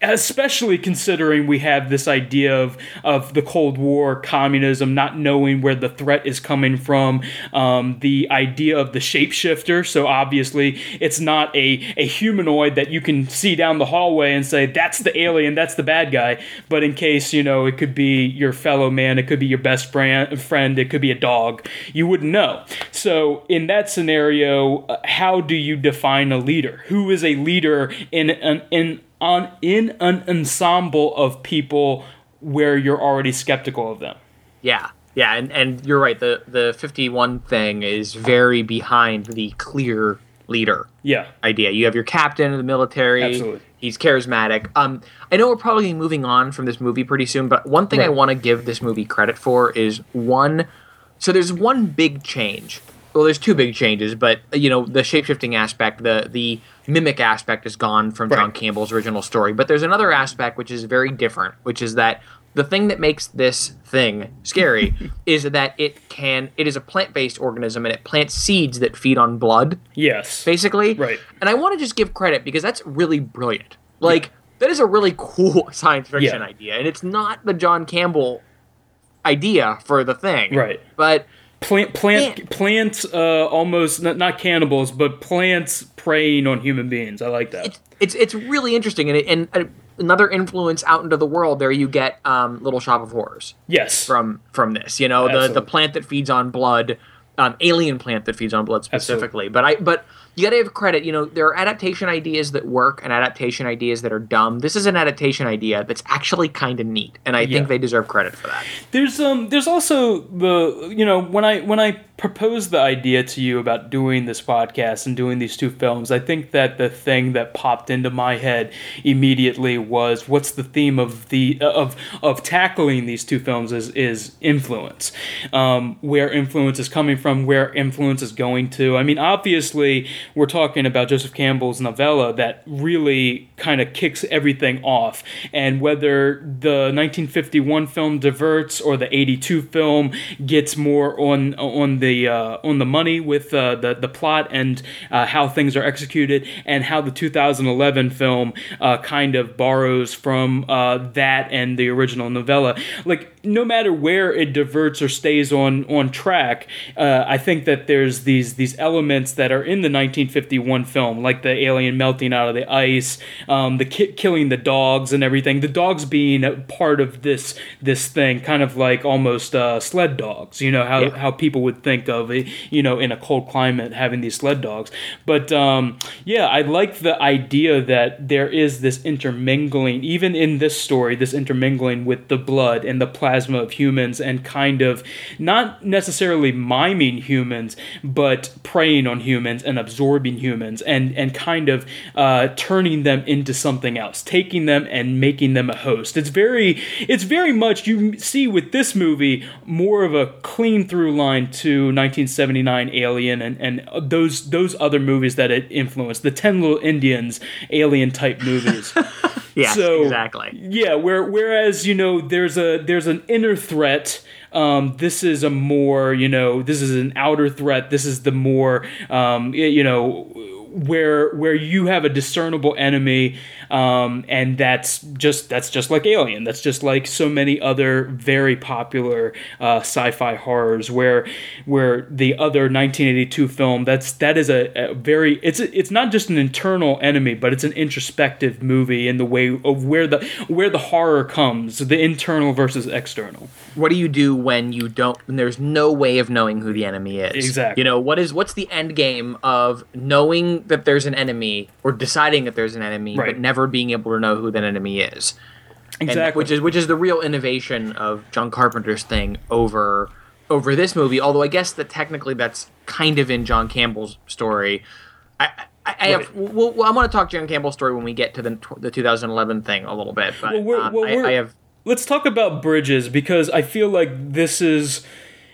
especially considering we have this idea of the Cold War, communism, not knowing where the threat is coming from, the idea of the shapeshifter. So obviously it's not a humanoid that you can see down the hallway and say, that's the alien, that's the bad guy. But in case, it could be your fellow man, it could be your best friend, it could be a dog. You wouldn't know. So in that scenario... how do you define a leader? Who is a leader in an ensemble of people where you're already skeptical of them? Yeah, and you're right. The 51 thing is very behind the clear leader idea. You have your captain of the military. Absolutely. He's charismatic. I know we're probably moving on from this movie pretty soon, but one thing I want to give this movie credit for is one. So there's one big change. Well, there's two big changes, but, the shape-shifting aspect, the mimic aspect is gone from John Campbell's original story. But there's another aspect which is very different, which is that the thing that makes this thing scary is that it is a plant-based organism, and it plants seeds that feed on blood. Yes. Basically. Right. And I want to just give credit because that's really brilliant. Like, that is a really cool science fiction idea, and it's not the John Campbell idea for the thing. Right. But... Plants, almost not cannibals, but plants preying on human beings. I like that. It's really interesting, and another influence out into the world. There you get Little Shop of Horrors. Yes, from this, the plant that feeds on blood, alien plant that feeds on blood specifically. Absolutely. But you got to give credit. There are adaptation ideas that work and adaptation ideas that are dumb. This is an adaptation idea that's actually kind of neat, and I think they deserve credit for that. There's also the when I proposed the idea to you about doing this podcast and doing these two films, I think that the thing that popped into my head immediately was what's the theme of tackling these two films is influence, where influence is coming from, where influence is going to. I mean, obviously. We're talking about Joseph Campbell's novella that really kind of kicks everything off. And whether the 1951 film diverts or the 82 film gets more on the money with the plot and how things are executed, and how the 2011 film kind of borrows from that and the original novella. Like, no matter where it diverts or stays on track, I think that there's these elements that are in the 1951 film, like the alien melting out of the ice, the killing the dogs and everything. The dogs being a part of this thing, kind of like almost sled dogs. How people would think of it, in a cold climate, having these sled dogs. But I like the idea that there is this intermingling, even in this story, this intermingling with the blood and the plasma of humans, and kind of not necessarily miming humans, but preying on humans and absorbing humans and kind of turning them into something else, taking them and making them a host. It's very much, you see with this movie, more of a clean through line to 1979 Alien and those other movies that it influenced, the 10 Little Indians Alien type movies. Yes, so, exactly. Yeah, whereas, there's an inner threat. This is a more, this is an outer threat. This is the more, where you have a discernible enemy, and that's just like Alien. That's just like so many other very popular sci-fi horrors. Where the other 1982 film, it's not just an internal enemy, but it's an introspective movie in the way of where the horror comes, the internal versus external. What do you do when there's no way of knowing who the enemy is? Exactly. What's the end game of knowing that there's an enemy, or deciding that there's an enemy, but never being able to know who that enemy is? Exactly. And, which is the real innovation of John Carpenter's thing over this movie. Although I guess that technically that's kind of in John Campbell's story. I want to talk John Campbell's story when we get to the 2011 thing a little bit. But let's talk about bridges, because I feel like this is,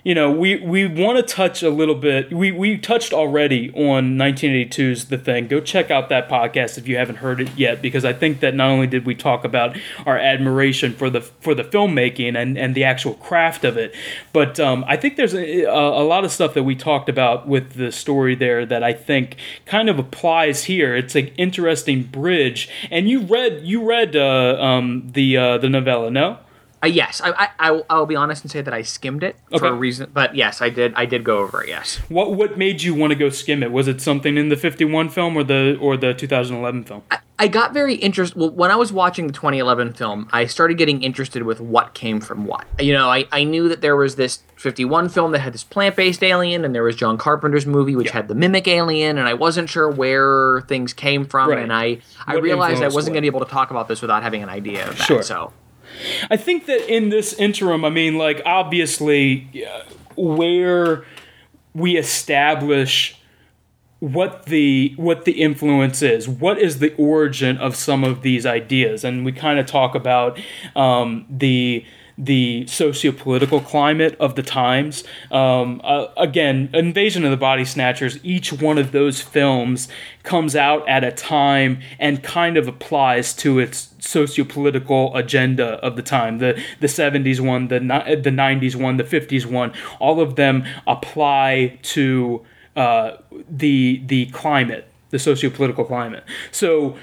you know, we want to touch a little bit. We touched already on 1982's The Thing. Go check out that podcast if you haven't heard it yet, because I think that not only did we talk about our admiration for the filmmaking and the actual craft of it, but I think there's a lot of stuff that we talked about with the story there that I think kind of applies here. It's an interesting bridge. And you read the novella, no? Yes, I'll be honest and say that I skimmed it for a reason, but yes, I did go over it. Yes. What made you want to go skim it? Was it something in the 1951 film or the 2011 film? I got very interested. Well, when I was watching the 2011 film, I started getting interested with what came from what. You know, I knew that there was this 1951 film that had this plant-based alien, and there was John Carpenter's movie which had the mimic alien, and I wasn't sure where things came from, right. And I realized I wasn't going to be able to talk about this without having an idea of that. Sure. So. I think that in this interim, I mean, like, obviously, where we establish what the influence is, what is the origin of some of these ideas, and we kind of talk about the socio-political climate of the times. Again, Invasion of the Body Snatchers, each one of those films comes out at a time and kind of applies to its socio-political agenda of the time. The 70s one, the 90s one, the 50s one, all of them apply to the climate, the socio-political climate. So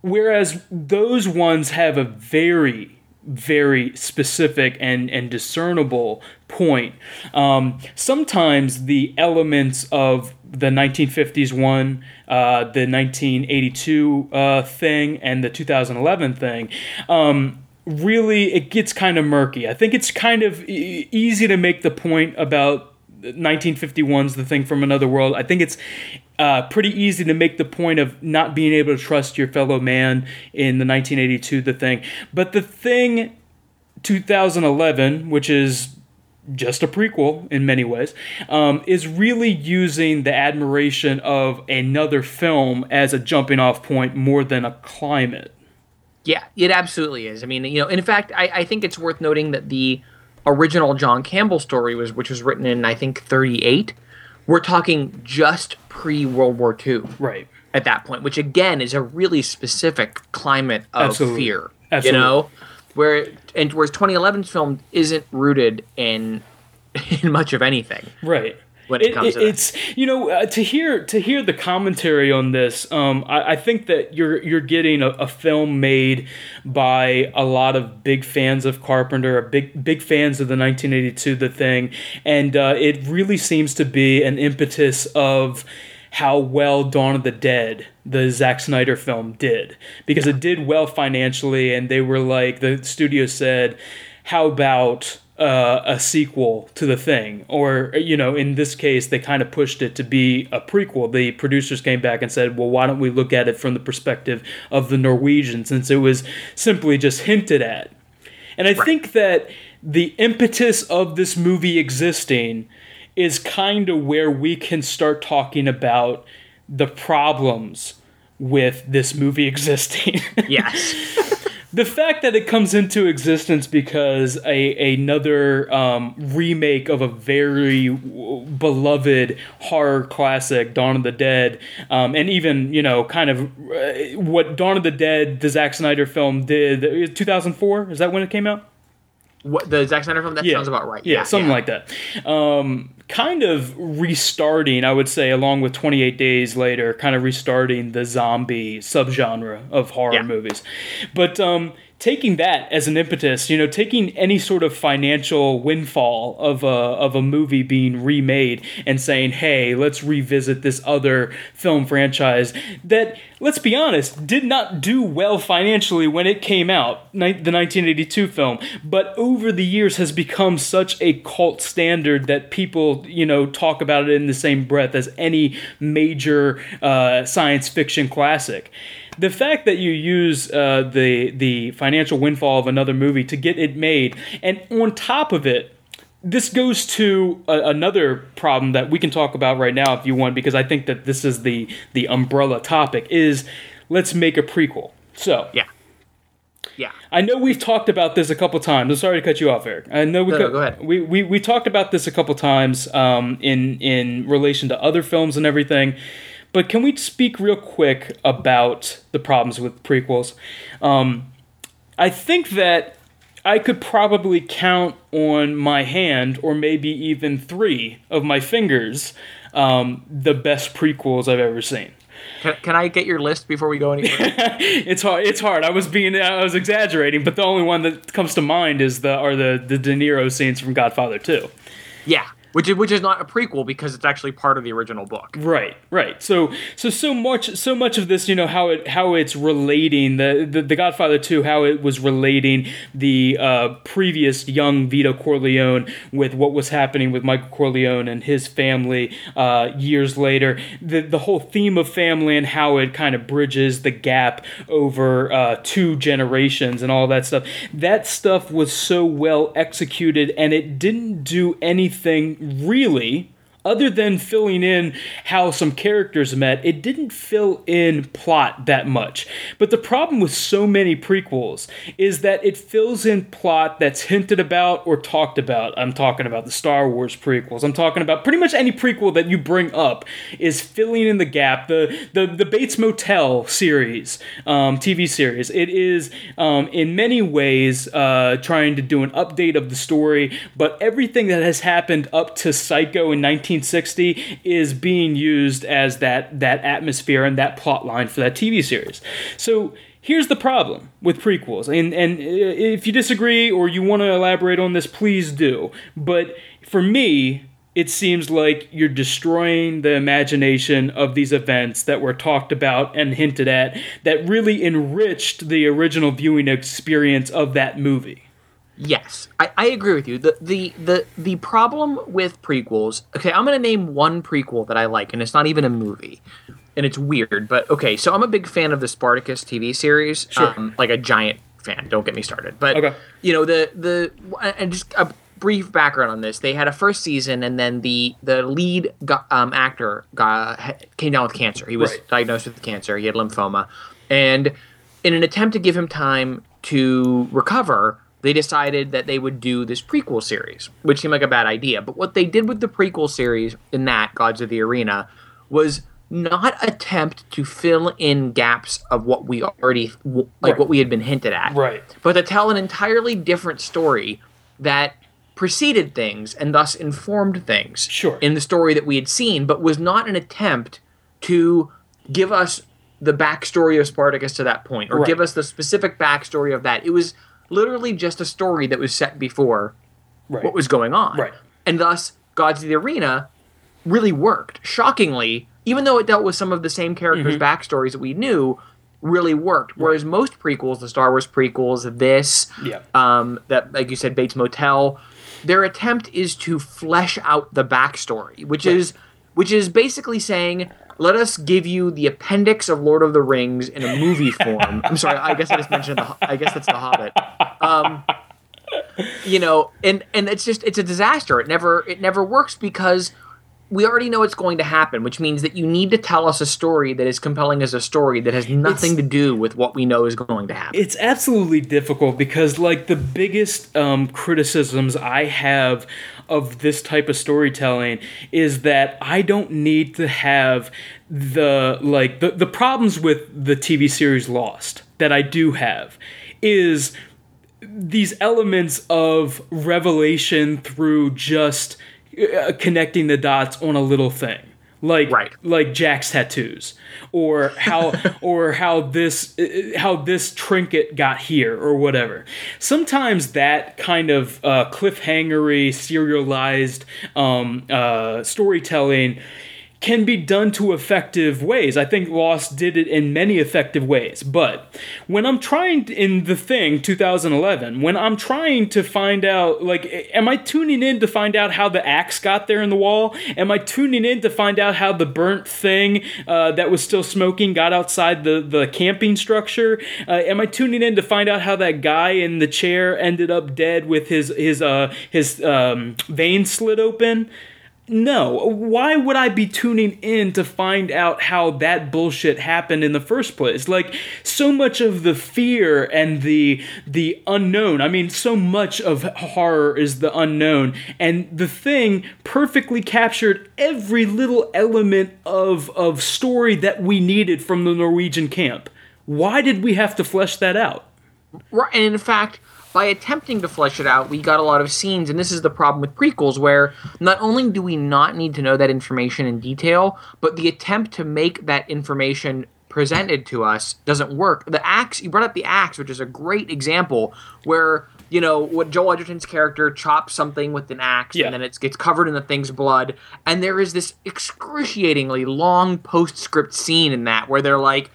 whereas those ones have a very specific and discernible point. Sometimes the elements of the 1950s one, the 1982 thing, and the 2011 thing, really it gets kind of murky. I think it's kind of easy to make the point about 1951's The Thing From Another World. I think it's pretty easy to make the point of not being able to trust your fellow man in the 1982 The Thing. But The Thing 2011, which is just a prequel in many ways, is really using the admiration of another film as a jumping off point more than a climate. Yeah, it absolutely is. I mean, you know, in fact, I think it's worth noting that the original John Campbell story, which was written in, I think, 1938, we're talking just pre-World War II, right? At that point, which again is a really specific climate of Absolutely. Fear, Absolutely. You know, whereas 2011's film isn't rooted in much of anything, right? When it comes to it's you know, to hear the commentary on this, I think that you're getting a film made by a lot of big fans of Carpenter, big fans of the 1982 The Thing, and it really seems to be an impetus of how well Dawn of the Dead, the Zack Snyder film, did, because it did well financially, and they were like, the studio said, how about a sequel to The Thing? Or, you know, in this case, they kind of pushed it to be a prequel. The producers came back and said, well, why don't we look at it from the perspective of the Norwegians, since it was simply just hinted at. And I Right. think that the impetus of this movie existing is kind of where we can start talking about the problems with this movie existing. Yes. The fact that it comes into existence because another remake of a very beloved horror classic, Dawn of the Dead, and even, you know, kind of what Dawn of the Dead, the Zack Snyder film, did, 2004, is that when it came out? What, the Zack Snyder film? That sounds about right. Yeah, something like that. Kind of restarting, I would say, along with 28 Days Later, kind of restarting the zombie subgenre of horror movies. But taking that as an impetus, you know, taking any sort of financial windfall of a movie being remade and saying, hey, let's revisit this other film franchise that, let's be honest, did not do well financially when it came out, the 1982 film, but over the years has become such a cult standard that people, you know, talk about it in the same breath as any major science fiction classic. The fact that you use the financial windfall of another movie to get it made, and on top of it, this goes to another problem that we can talk about right now if you want, because I think that this is the umbrella topic, is let's make a prequel. So yeah. I know we've talked about this a couple times. I'm sorry to cut you off, Eric. I know go ahead. We talked about this a couple times in relation to other films and everything. But can we speak real quick about the problems with prequels? I think that I could probably count on my hand, or maybe even three of my fingers, the best prequels I've ever seen. Can I get your list before we go any further? It's hard. I was exaggerating, but the only one that comes to mind is the De Niro scenes from Godfather 2. Yeah, which is not a prequel because it's actually part of the original book. Right. So much of this, you know, how it's relating the Godfather 2, how it was relating the previous young Vito Corleone with what was happening with Michael Corleone and his family years later. The whole theme of family and how it kind of bridges the gap over two generations and all that stuff. That stuff was so well executed, and it didn't do anything really, other than filling in how some characters met. It didn't fill in plot that much. But the problem with so many prequels is that it fills in plot that's hinted about or talked about. I'm talking about the Star Wars prequels. I'm talking about pretty much any prequel that you bring up is filling in the gap. The Bates Motel series, TV series, it is in many ways trying to do an update of the story, but everything that has happened up to Psycho in 1960 is being used as that atmosphere and that plot line for that TV series. So here's the problem with prequels, and if you disagree or you want to elaborate on this, please do. But for me, it seems like you're destroying the imagination of these events that were talked about and hinted at that really enriched the original viewing experience of that movie. Yes, I agree with you. The problem with prequels... Okay, I'm going to name one prequel that I like, and it's not even a movie. And it's weird, but okay. So I'm a big fan of the Spartacus TV series. Sure. Like a giant fan. Don't get me started. But, okay. You know, and just a brief background on this. They had a first season, and then the lead actor came down with cancer. He was diagnosed with cancer. He had lymphoma. And in an attempt to give him time to recover... they decided that they would do this prequel series, which seemed like a bad idea. But what they did with the prequel series in that, Gods of the Arena, was not attempt to fill in gaps of what we already, what we had been hinted at. Right. But to tell an entirely different story that preceded things and thus informed things in the story that we had seen, but was not an attempt to give us the backstory of Spartacus to that point or give us the specific backstory of that. It was... literally just a story that was set before what was going on. Right. And thus, Gods of the Arena really worked. Shockingly, even though it dealt with some of the same characters' backstories that we knew, really worked. Whereas most prequels, the Star Wars prequels, that, like you said, Bates Motel, their attempt is to flesh out the backstory, which is basically saying... let us give you the appendix of Lord of the Rings in a movie form. I'm sorry, I guess I just mentioned I guess that's The Hobbit. You know, and it's a disaster. It never works because we already know it's going to happen, which means that you need to tell us a story that is compelling as a story that has nothing to do with what we know is going to happen. It's absolutely difficult because, like, the biggest criticisms I have of this type of storytelling is that I don't need to have the problems with the TV series Lost that I do have is these elements of revelation through just... connecting the dots on a little thing, like Jack's tattoos, or how how this trinket got here, or whatever. Sometimes that kind of cliffhangery, serialized storytelling can be done to effective ways. I think Lost did it in many effective ways. But when I'm trying, in The Thing, 2011, when I'm trying to find out, like, am I tuning in to find out how the axe got there in the wall? Am I tuning in to find out how the burnt thing that was still smoking got outside the camping structure? Am I tuning in to find out how that guy in the chair ended up dead with his veins slit open? No. Why would I be tuning in to find out how that bullshit happened in the first place? Like, so much of the fear and the unknown, I mean, so much of horror is the unknown, and The Thing perfectly captured every little element of story that we needed from the Norwegian camp. Why did we have to flesh that out? Right, and in fact, by attempting to flesh it out, we got a lot of scenes, and this is the problem with prequels, where not only do we not need to know that information in detail, but the attempt to make that information presented to us doesn't work. The axe, you brought up the axe, which is a great example, where, you know, what Joel Edgerton's character chops something with an axe, and then it gets covered in the thing's blood, and there is this excruciatingly long postscript scene in that, where they're like,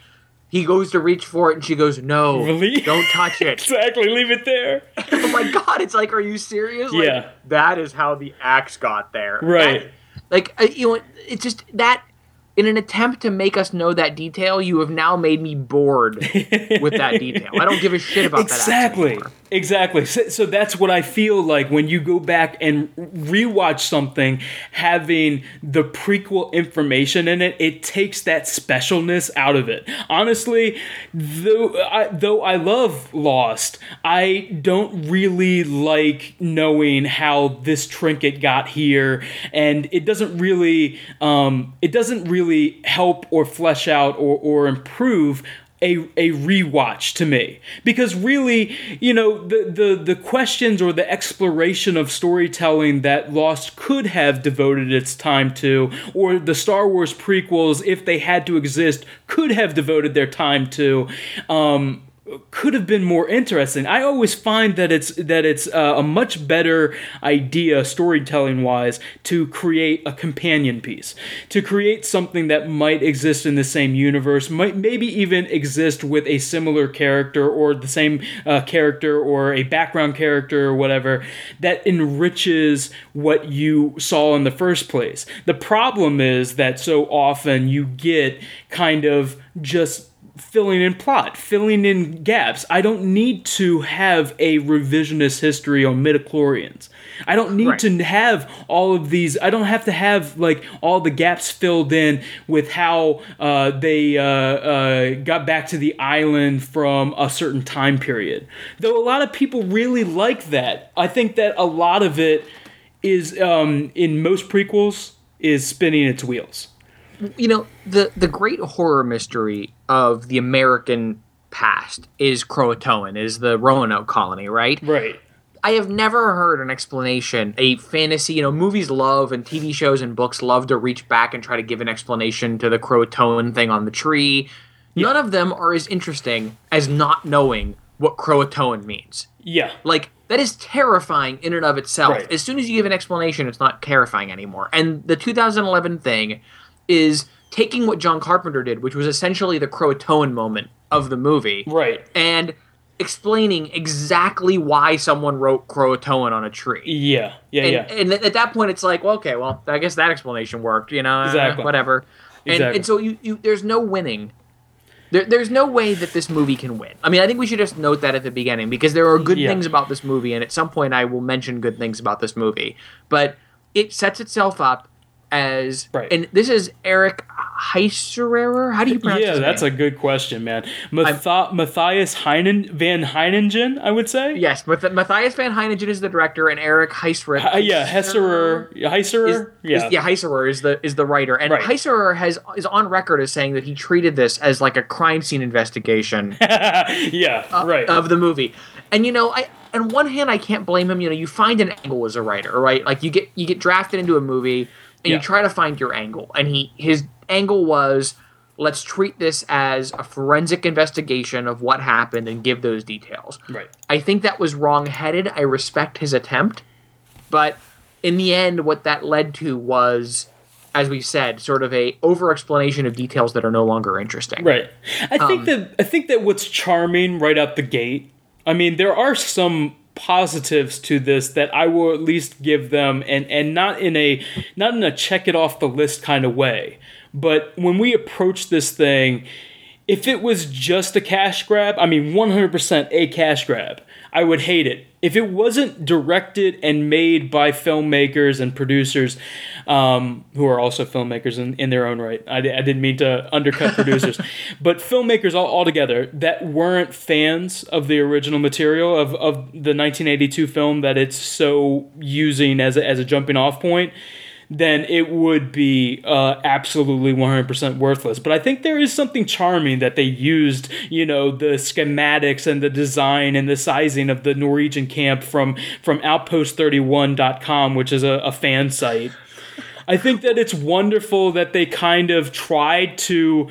he goes to reach for it, and she goes, "No, really? Don't touch it." Exactly, leave it there. Oh my god, it's like, are you serious? Like, yeah, that is how the axe got there. Right. It's just that, in an attempt to make us know that detail, you have now made me bored with that detail. I don't give a shit about that axe anymore. Exactly. So that's what I feel like when you go back and rewatch something, having the prequel information in it, it takes that specialness out of it. Honestly, though I love Lost, I don't really like knowing how this trinket got here, and it doesn't really help or flesh out or improve a rewatch to me, because really, you know, the questions or the exploration of storytelling that Lost could have devoted its time to, or the Star Wars prequels, if they had to exist, could have devoted their time to, could have been more interesting. I always find that it's a much better idea, storytelling wise, to create a companion piece, to create something that might exist in the same universe, might maybe even exist with a similar character, or the same character, or a background character, or whatever, that enriches what you saw in the first place. The problem is that so often you get kind of just filling in plot, filling in gaps. I don't need to have a revisionist history on midichlorians. I don't need to have all of these. I don't have to have, like, all the gaps filled in with how they got back to the island from a certain time period. Though a lot of people really like that. I think that a lot of it is, in most prequels, is spinning its wheels. You know, the great horror mystery of the American past is Croatoan, is the Roanoke colony, right? Right. I have never heard an explanation, a fantasy, you know, movies love, and TV shows and books love to reach back and try to give an explanation to the Croatoan thing on the tree. Yeah. None of them are as interesting as not knowing what Croatoan means. Yeah. Like, that is terrifying in and of itself. Right. As soon as you give an explanation, it's not terrifying anymore. And the 2011 thing is taking what John Carpenter did, which was essentially the Croatoan moment of the movie, right, and explaining exactly why someone wrote Croatoan on a tree. Yeah. And at that point, it's like, well, okay, well, I guess that explanation worked, you know, exactly. Whatever. And, exactly. And so you there's no winning. There's no way that this movie can win. I mean, I think we should just note that at the beginning, because there are good things about this movie, and at some point I will mention good things about this movie. But it sets itself up as and this is Eric Heisserer. How do you pronounce his name? That's a good question, man. Matthias Van Heiningen, I would say. Yes, Matthias Van Heiningen is the director, and Eric Heisserer. Heisserer is the writer, and Heisserer is on record as saying that he treated this as like a crime scene investigation. Of the movie, and you know, on one hand, I can't blame him. You know, you find an angle as a writer, right? Like you get drafted into a movie. And you try to find your angle. And his angle was, let's treat this as a forensic investigation of what happened and give those details. Right. I think that was wrong-headed. I respect his attempt. But in the end, what that led to was as we've said, sort of a over-explanation of details that are no longer interesting. Right. I think that what's charming right out the gate, I mean, there are some positives to this that I will at least give them, and not in a check it off the list kind of way. But when we approach this thing, if it was just a cash grab, I mean 100% a cash grab, I would hate it. If it wasn't directed and made by filmmakers and producers, who are also filmmakers in their own right. I didn't mean to undercut producers, but filmmakers altogether that weren't fans of the original material of the 1982 film that it's so using as a jumping off point, then it would be absolutely 100% worthless. But I think there is something charming that they used, you know, the schematics and the design and the sizing of the Norwegian camp from Outpost31.com, which is a fan site. I think that it's wonderful that they kind of tried to...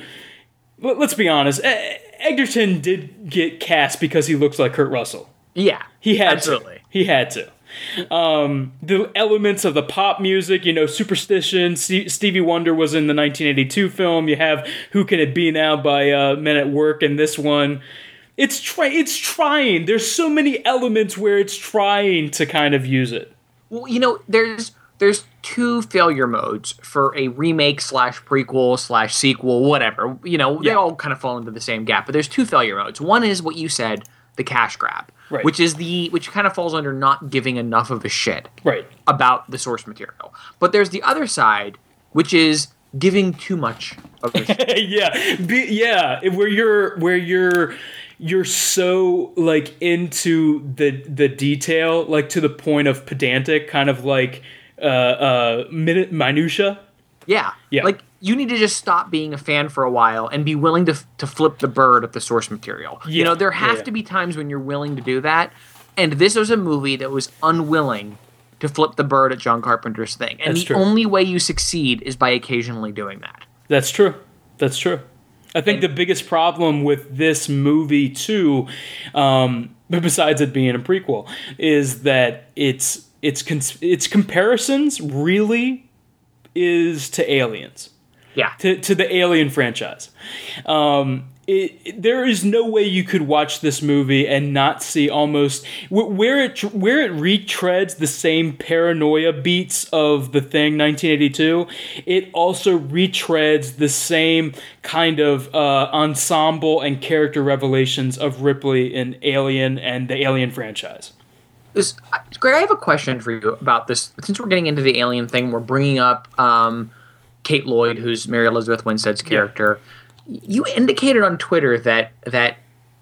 Let's be honest. Egerton did get cast because he looks like Kurt Russell. Yeah, He had to. The elements of the pop music, you know, Superstition, Stevie Wonder was in the 1982 film. You have Who Can It Be Now by Men at Work in this one. It's trying. There's so many elements where it's trying to kind of use it. Well, you know, there's two failure modes for a remake / prequel / sequel, whatever. You know, they all kind of fall into the same gap, but there's two failure modes. One is what you said, the cash grab. Right. Which kind of falls under not giving enough of a shit about the source material. But there's the other side, which is giving too much of a shit. Where you're so like into the detail, like to the point of pedantic, kind of like minutia. Yeah. Like you need to just stop being a fan for a while and be willing to flip the bird at the source material. Yeah. You know, there have to be times when you're willing to do that. And this was a movie that was unwilling to flip the bird at John Carpenter's thing. And That's the only way you succeed is by occasionally doing that. That's true. I think the biggest problem with this movie too, besides it being a prequel, is that its comparisons really is to Aliens. Yeah. To the Alien franchise. There is no way you could watch this movie and not see almost where it retreads the same paranoia beats of The Thing 1982. It also retreads the same kind of ensemble and character revelations of Ripley in Alien and the Alien franchise. Greg, I have a question for you about this. Since we're getting into the Alien thing, we're bringing up Kate Lloyd, who's Mary Elizabeth Winstead's character. Yeah. You indicated on Twitter that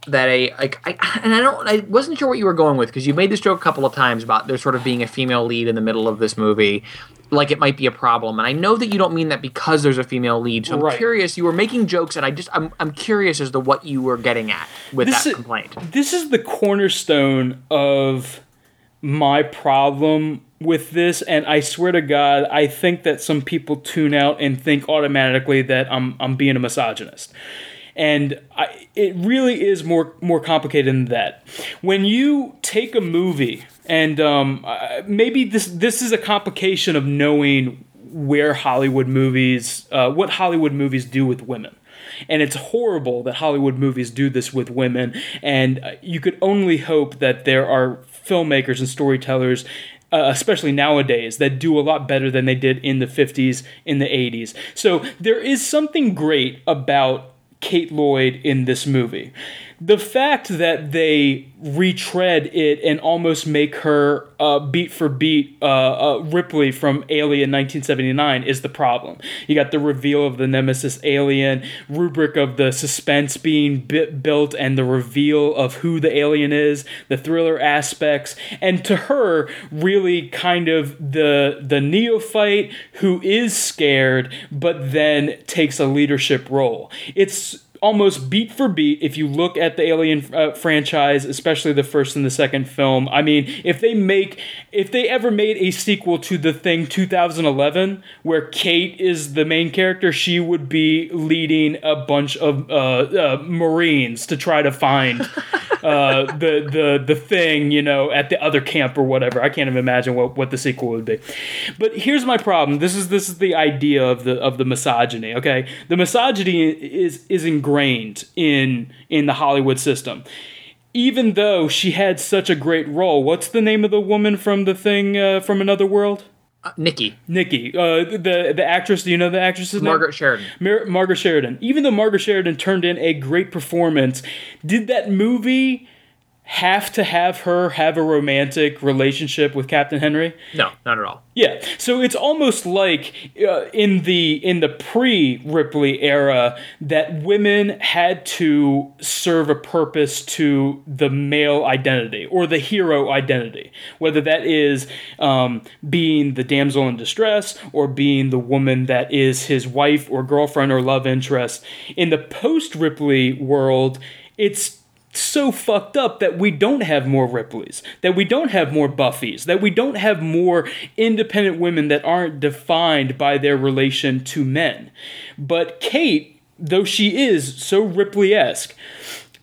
I wasn't sure what you were going with, because you made this joke a couple of times about there sort of being a female lead in the middle of this movie, like it might be a problem. And I know that you don't mean that because there's a female lead. So I'm curious. You were making jokes, and I'm curious as to what you were getting at with that complaint. This is the cornerstone of my problem with this, and I swear to God, I think that some people tune out and think automatically that I'm being a misogynist, and it really is more complicated than that. When you take a movie, and maybe this is a complication of knowing what Hollywood movies do with women. And it's horrible that Hollywood movies do this with women, and you could only hope that there are filmmakers and storytellers, especially nowadays, that do a lot better than they did in the 50s, in the 80s. So there is something great about Kate Lloyd in this movie. The fact that they retread it and almost make her beat for beat Ripley from Alien 1979 is the problem. You got the reveal of the nemesis alien, rubric of the suspense being built and the reveal of who the alien is, the thriller aspects, and to her, really kind of the neophyte who is scared but then takes a leadership role. It's almost beat for beat, if you look at the Alien franchise, especially the first and the second film. I mean, if they ever made a sequel to The Thing 2011, where Kate is the main character, she would be leading a bunch of Marines to try to find the thing, you know, at the other camp or whatever. I can't even imagine what the sequel would be. But here's my problem. This is the idea of the misogyny. Okay, the misogyny is ingrained in the Hollywood system. Even though she had such a great role, what's the name of the woman from The Thing from Another World? Nikki. The actress, do you know the actress's name? Margaret Sheridan. Margaret Sheridan. Even though Margaret Sheridan turned in a great performance, did that movie have to have her have a romantic relationship with Captain Henry? No, not at all. Yeah, so it's almost like in the pre-Ripley era that women had to serve a purpose to the male identity or the hero identity, whether that is being the damsel in distress or being the woman that is his wife or girlfriend or love interest. In the post-Ripley world, it's so fucked up that we don't have more Ripleys, that we don't have more Buffys, that we don't have more independent women that aren't defined by their relation to men. But Kate, though she is so Ripley-esque,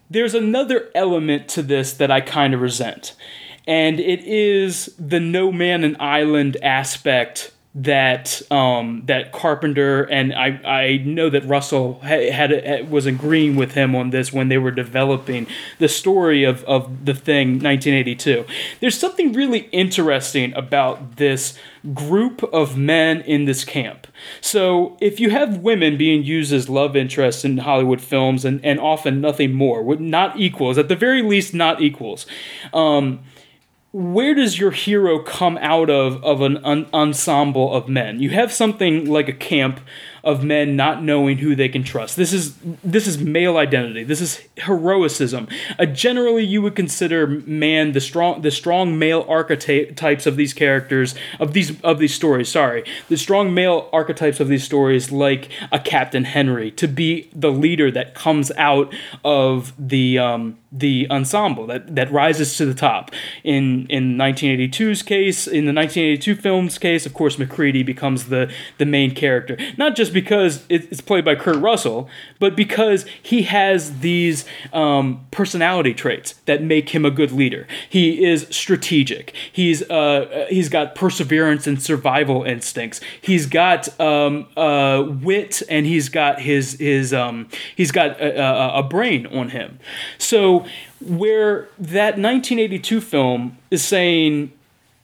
there's another element to this that I kind of resent. And it is the no man an island aspect that Carpenter, and I know that Russell was agreeing with him on this when they were developing the story of The Thing, 1982. There's something really interesting about this group of men in this camp. So if you have women being used as love interests in Hollywood films and often nothing more, not equals, at the very least not equals, where does your hero come out of an ensemble of men? You have something like a camp of men not knowing who they can trust. This is male identity. This is heroism. Generally, you would consider man the strong male archetypes of these characters of these stories. Sorry, the strong male archetypes of these stories, like a Captain Henry, to be the leader that comes out of the ensemble that rises to the top. In 1982's case, in the 1982 film's case, of course, MacReady becomes the main character. Not just because it's played by Kurt Russell, but because he has these personality traits that make him a good leader. He is strategic. He's got perseverance and survival instincts. He's got wit, and he's got he's got a brain on him. So where that 1982 film is saying,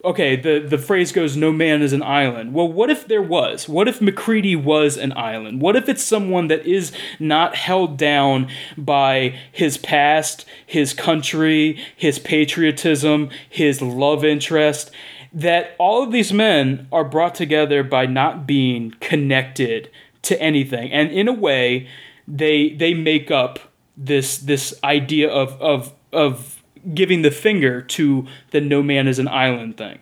okay, the phrase goes, no man is an island. Well, what if there was? What if MacReady was an island? What if it's someone that is not held down by his past, his country, his patriotism, his love interest? That all of these men are brought together by not being connected to anything. And in a way, they make up this idea of giving the finger to the no man is an island thing.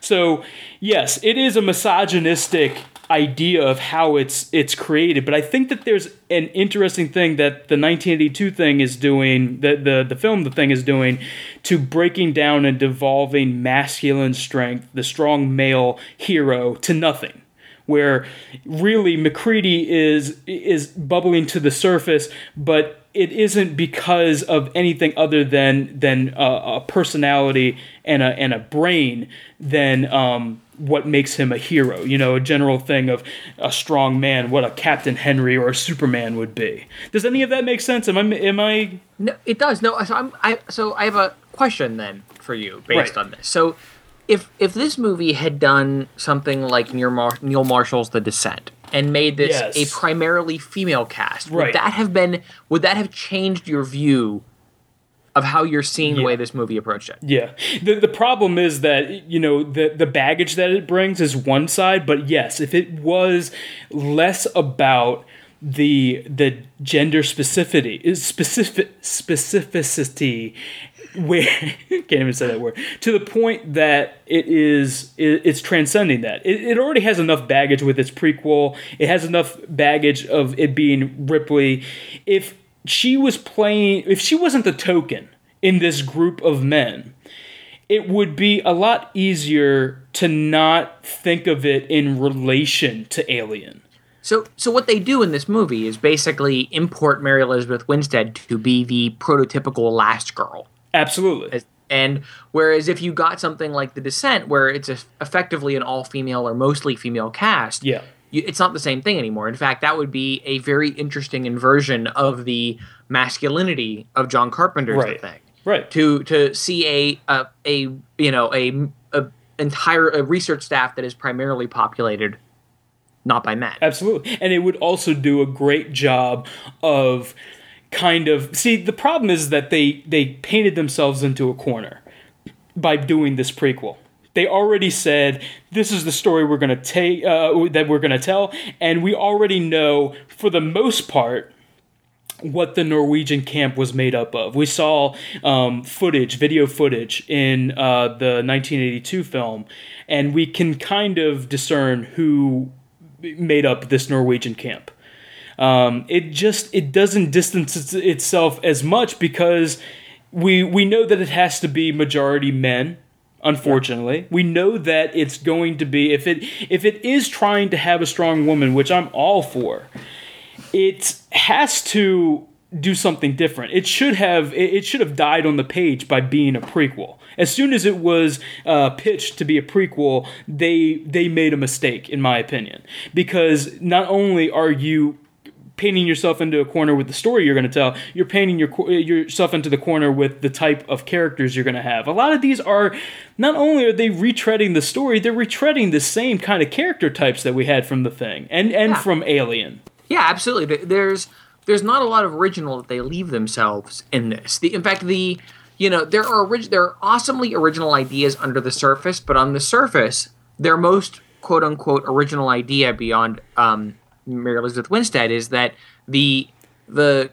So yes, it is a misogynistic idea of how it's created, but I think that there's an interesting thing that the 1982 thing is doing, the film The Thing is doing, to breaking down and devolving masculine strength, the strong male hero, to nothing. Where really MacReady is bubbling to the surface, but it isn't because of anything other than a personality and a brain than what makes him a hero. You know, a general thing of a strong man, what a Captain Henry or a Superman would be. Does any of that make sense? Am I? No, it does. No, so I have a question then for you based on this. So if this movie had done something like Neil Marshall's The Descent, and made this a primarily female cast, would that have changed your view of how you're seeing the way this movie approached it? Yeah. The problem is that, you know, the baggage that it brings is one side, but yes, if it was less about the gender specificity where can't even say that word, to the point that it's transcending that. It already has enough baggage with its prequel. It has enough baggage of it being Ripley. If she wasn't the token in this group of men, it would be a lot easier to not think of it in relation to Alien. So what they do in this movie is basically import Mary Elizabeth Winstead to be the prototypical last girl. Absolutely. And whereas if you got something like The Descent, where it's effectively an all-female or mostly female cast, yeah, it's not the same thing anymore. In fact, that would be a very interesting inversion of the masculinity of John Carpenter's right. The Thing. Right. To see an entire research staff that is primarily populated not by men. Absolutely. And it would also do a great job of kind of... See, the problem is that they painted themselves into a corner by doing this prequel. They already said, this is the story we're going to take that we're going to tell, and we already know, for the most part, what the Norwegian camp was made up of. We saw video footage in the 1982 film, and we can kind of discern who made up this Norwegian camp. It doesn't distance itself as much because we know that it has to be majority men. Unfortunately, yeah. We know that it's going to be if it is trying to have a strong woman, which I'm all for. It has to do something different. It should have died on the page by being a prequel. As soon as it was pitched to be a prequel, they made a mistake, in my opinion, because not only are you painting yourself into a corner with the story you're going to tell, you're painting yourself into the corner with the type of characters you're going to have. A lot of these are, not only are they retreading the story, they're retreading the same kind of character types that we had from The Thing and yeah. from Alien. Yeah, absolutely. There's not a lot of original that they leave themselves in this. There are awesomely original ideas under the surface, but on the surface, their most quote unquote original idea beyond Mary Elizabeth Winstead is that the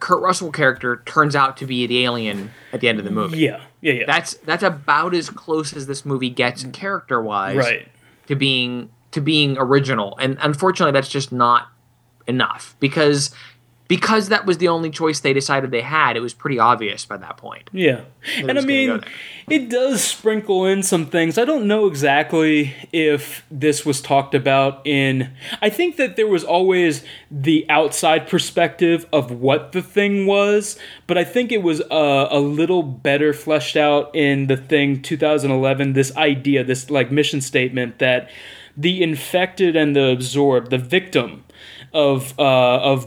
Kurt Russell character turns out to be the alien at the end of the movie. Yeah. That's about as close as this movie gets character wise right. to being original, and unfortunately, that's just not enough because that was the only choice they decided they had. It was pretty obvious by that point. Yeah, and I mean, it does sprinkle in some things. I don't know exactly if this was talked about in... I think that there was always the outside perspective of what The Thing was, but I think it was a little better fleshed out in The Thing 2011, this idea, this like mission statement that the infected and the absorbed, the victim... of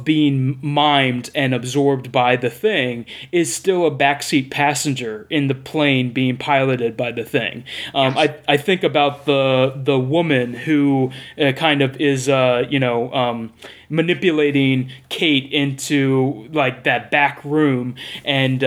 being mimed and absorbed by The Thing is still a backseat passenger in the plane being piloted by The Thing. I think about the woman who kind of is manipulating Kate into like that back room and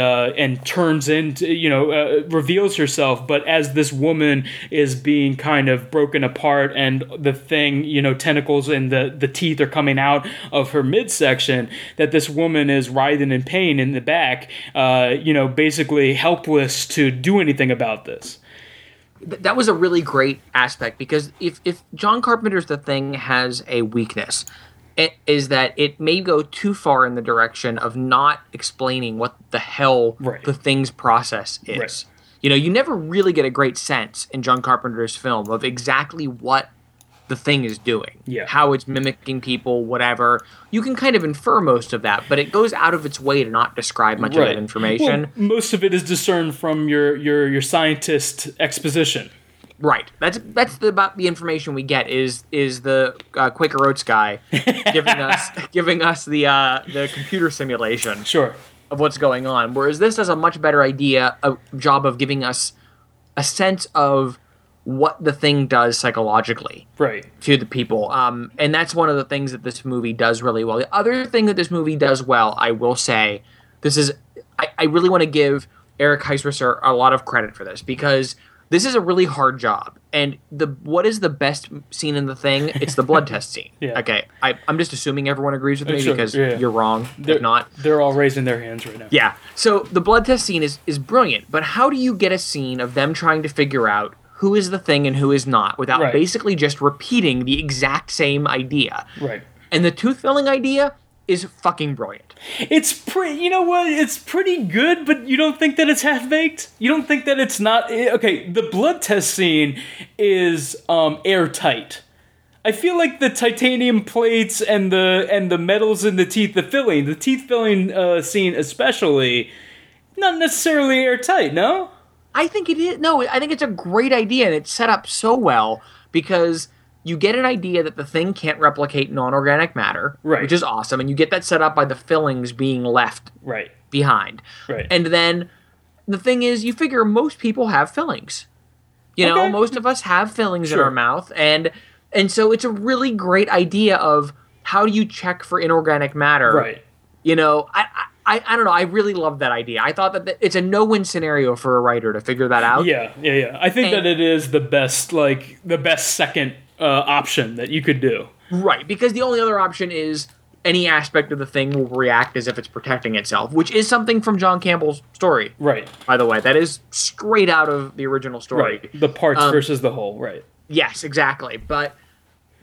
turns into reveals herself, but as this woman is being kind of broken apart and The Thing tentacles and the teeth are coming out of her midsection, that this woman is writhing in pain in the back, basically helpless to do anything about this. That was a really great aspect, because if John Carpenter's The Thing has a weakness, it is that it may go too far in the direction of not explaining what the hell right. The Thing's process is. Right. You never really get a great sense in John Carpenter's film of exactly what The Thing is doing, yeah. how it's mimicking people, whatever. You can kind of infer most of that, but it goes out of its way to not describe much right. of that information. Well, most of it is discerned from your scientist exposition. Right. That's about the information we get is the Quaker Oats guy giving us the computer simulation sure. of what's going on. Whereas this does a much better job of giving us a sense of what The Thing does psychologically right. to the people. And that's one of the things that this movie does really well. The other thing that this movie does well, I will say, this is... I really want to give Eric Heisserer a lot of credit for this, because this is a really hard job. And what is the best scene in The Thing? It's the blood test scene. Yeah. Okay, I'm just assuming everyone agrees with me sure, because yeah. you're wrong. They're not. They're all raising their hands right now. Yeah. So the blood test scene is brilliant, but how do you get a scene of them trying to figure out who is the thing and who is not, without right. basically just repeating the exact same idea? Right. And the tooth-filling idea is fucking brilliant. It's pretty... You know what? It's pretty good, but you don't think that it's half-baked? You don't think that it's not... Okay, the blood test scene is airtight. I feel like the titanium plates and the metals in the teeth, the filling scene especially... not necessarily airtight, no? I think it is. No, I think it's a great idea, and it's set up so well because you get an idea that the thing can't replicate non-organic matter, right, which is awesome, and you get that set up by the fillings being left right behind. Right. And then the thing is, you figure most people have fillings. You know, most of us have fillings in our mouth, and so it's a really great idea of how do you check for inorganic matter. Right. You know, I don't know. I really love that idea. I thought that it's a no-win scenario for a writer to figure that out. Yeah. I think that it is the best, like, the best second option that you could do. Right, because the only other option is any aspect of the thing will react as if it's protecting itself, which is something from John Campbell's story. Right. By the way, that is straight out of the original story. Right. The parts versus the whole, right. Yes, exactly. But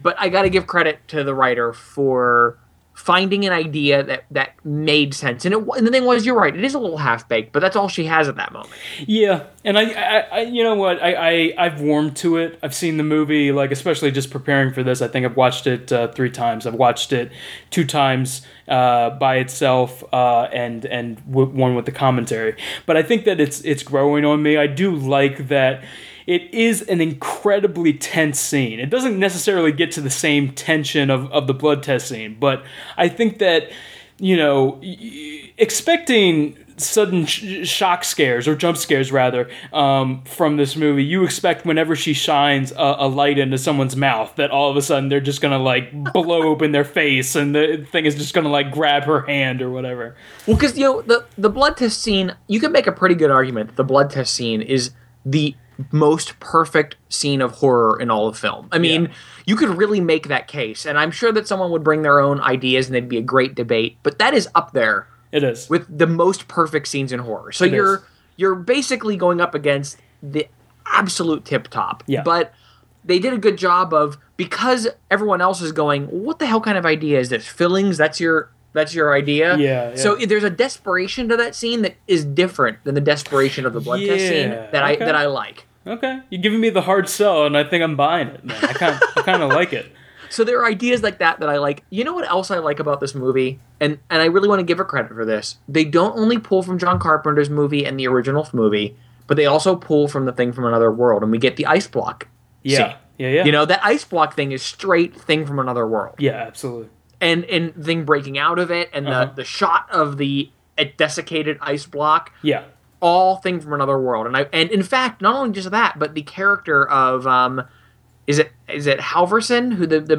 I got to give credit to the writer for finding an idea that made sense. And the thing was, you're right, it is a little half-baked, but that's all she has at that moment. Yeah, and I you know what, I've warmed to it. I've seen the movie, like, especially just preparing for this, I think I've watched it 3 times. I've watched it 2 times by itself and one with the commentary. But I think that it's growing on me. I do like that. It is an incredibly tense scene. It doesn't necessarily get to the same tension of the blood test scene, but I think that, you know, expecting sudden shock scares, or jump scares rather, from this movie, you expect whenever she shines a light into someone's mouth that all of a sudden they're just gonna, like, blow open their face and the thing is just gonna, like, grab her hand or whatever. Well, because, you know, the blood test scene, you can make a pretty good argument that the blood test scene is the most perfect scene of horror in all of film. I mean, you could really make that case, and I'm sure that someone would bring their own ideas and it'd be a great debate, but that is up there. It is. With the most perfect scenes in horror. So you're basically going up against the absolute tip top. Yeah. But they did a good job of, because everyone else is going, what the hell kind of idea is this? Fillings, that's your idea? Yeah. So there's a desperation to that scene that is different than the desperation of the blood test scene that I like. Okay. You're giving me the hard sell, and I think I'm buying it. Man. I kind of like it. So there are ideas like that I like. You know what else I like about this movie? And I really want to give it credit for this. They don't only pull from John Carpenter's movie and the original movie, but they also pull from The Thing From Another World, and we get the ice block scene. Yeah. You know, that ice block thing is straight Thing From Another World. Yeah, absolutely. And Thing breaking out of it, and the shot of the desiccated ice block. Yeah. All Thing From Another World. And in fact, not only just that, but the character of is it Halverson, who the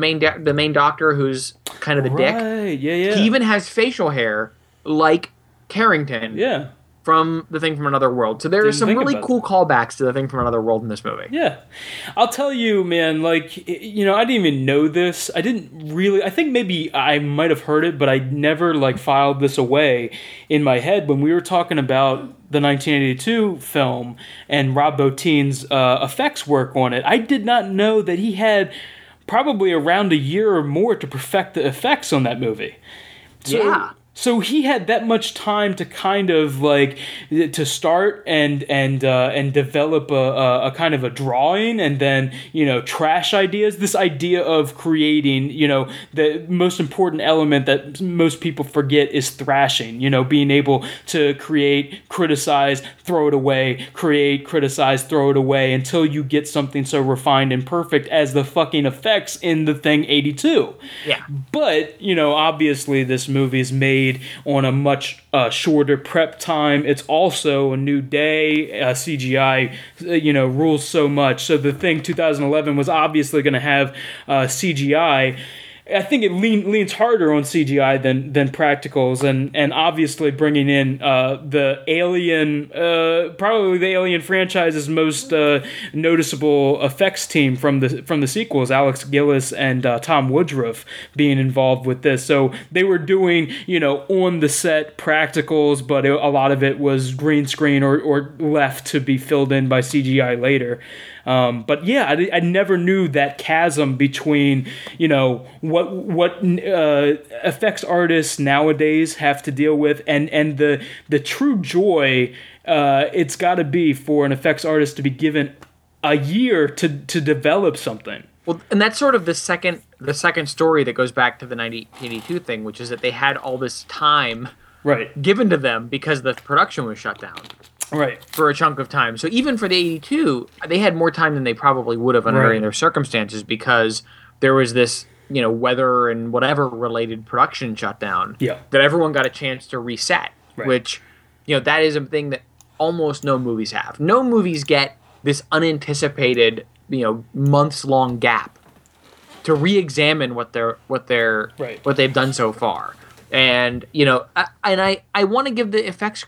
main doctor, who's kind of the dick. Yeah. He even has facial hair like Carrington. Yeah. From The Thing From Another World. So there are some really cool callbacks to The Thing From Another World in this movie. Yeah. I'll tell you, man, like, you know, I didn't even know this. I didn't really... I think maybe I might have heard it, but I never, like, filed this away in my head. When we were talking about the 1982 film and Rob Bottin's effects work on it, I did not know that he had probably around a year or more to perfect the effects on that movie. So, yeah. So he had that much time to kind of, like, to start and develop a kind of a drawing, and then, you know, trash ideas. This idea of creating, you know, the most important element that most people forget is thrashing. You know, being able to create, criticize, throw it away, create, criticize, throw it away, until you get something so refined and perfect as the fucking effects in The Thing 82. Yeah. But, you know, obviously this movie is made on a much shorter prep time. It's also a new day. CGI, you know, rules so much. So The Thing 2011 was obviously going to have CGI. I think it leans harder on CGI than practicals, and obviously bringing in the Alien, probably the Alien franchise's most noticeable effects team from the sequels, Alex Gillis and Tom Woodruff being involved with this. So they were doing, you know, on the set practicals, but a lot of it was green screen or left to be filled in by CGI later. But yeah, I never knew that chasm between, you know, what effects artists nowadays have to deal with and the true joy it's got to be for an effects artist to be given a year to develop something. Well, and that's sort of the second story that goes back to the 1982 thing, which is that they had all this time right, given to them because the production was shut down, right, for a chunk of time. So even for the 82, they had more time than they probably would have under right. their circumstances, because there was this, you know, weather and whatever related production shutdown yeah. that everyone got a chance to reset, right. which, you know, that is a thing that almost no movies have. No movies get this unanticipated, you know, months long gap to reexamine what they're right. what they've done so far. And, you know, I want to give the effects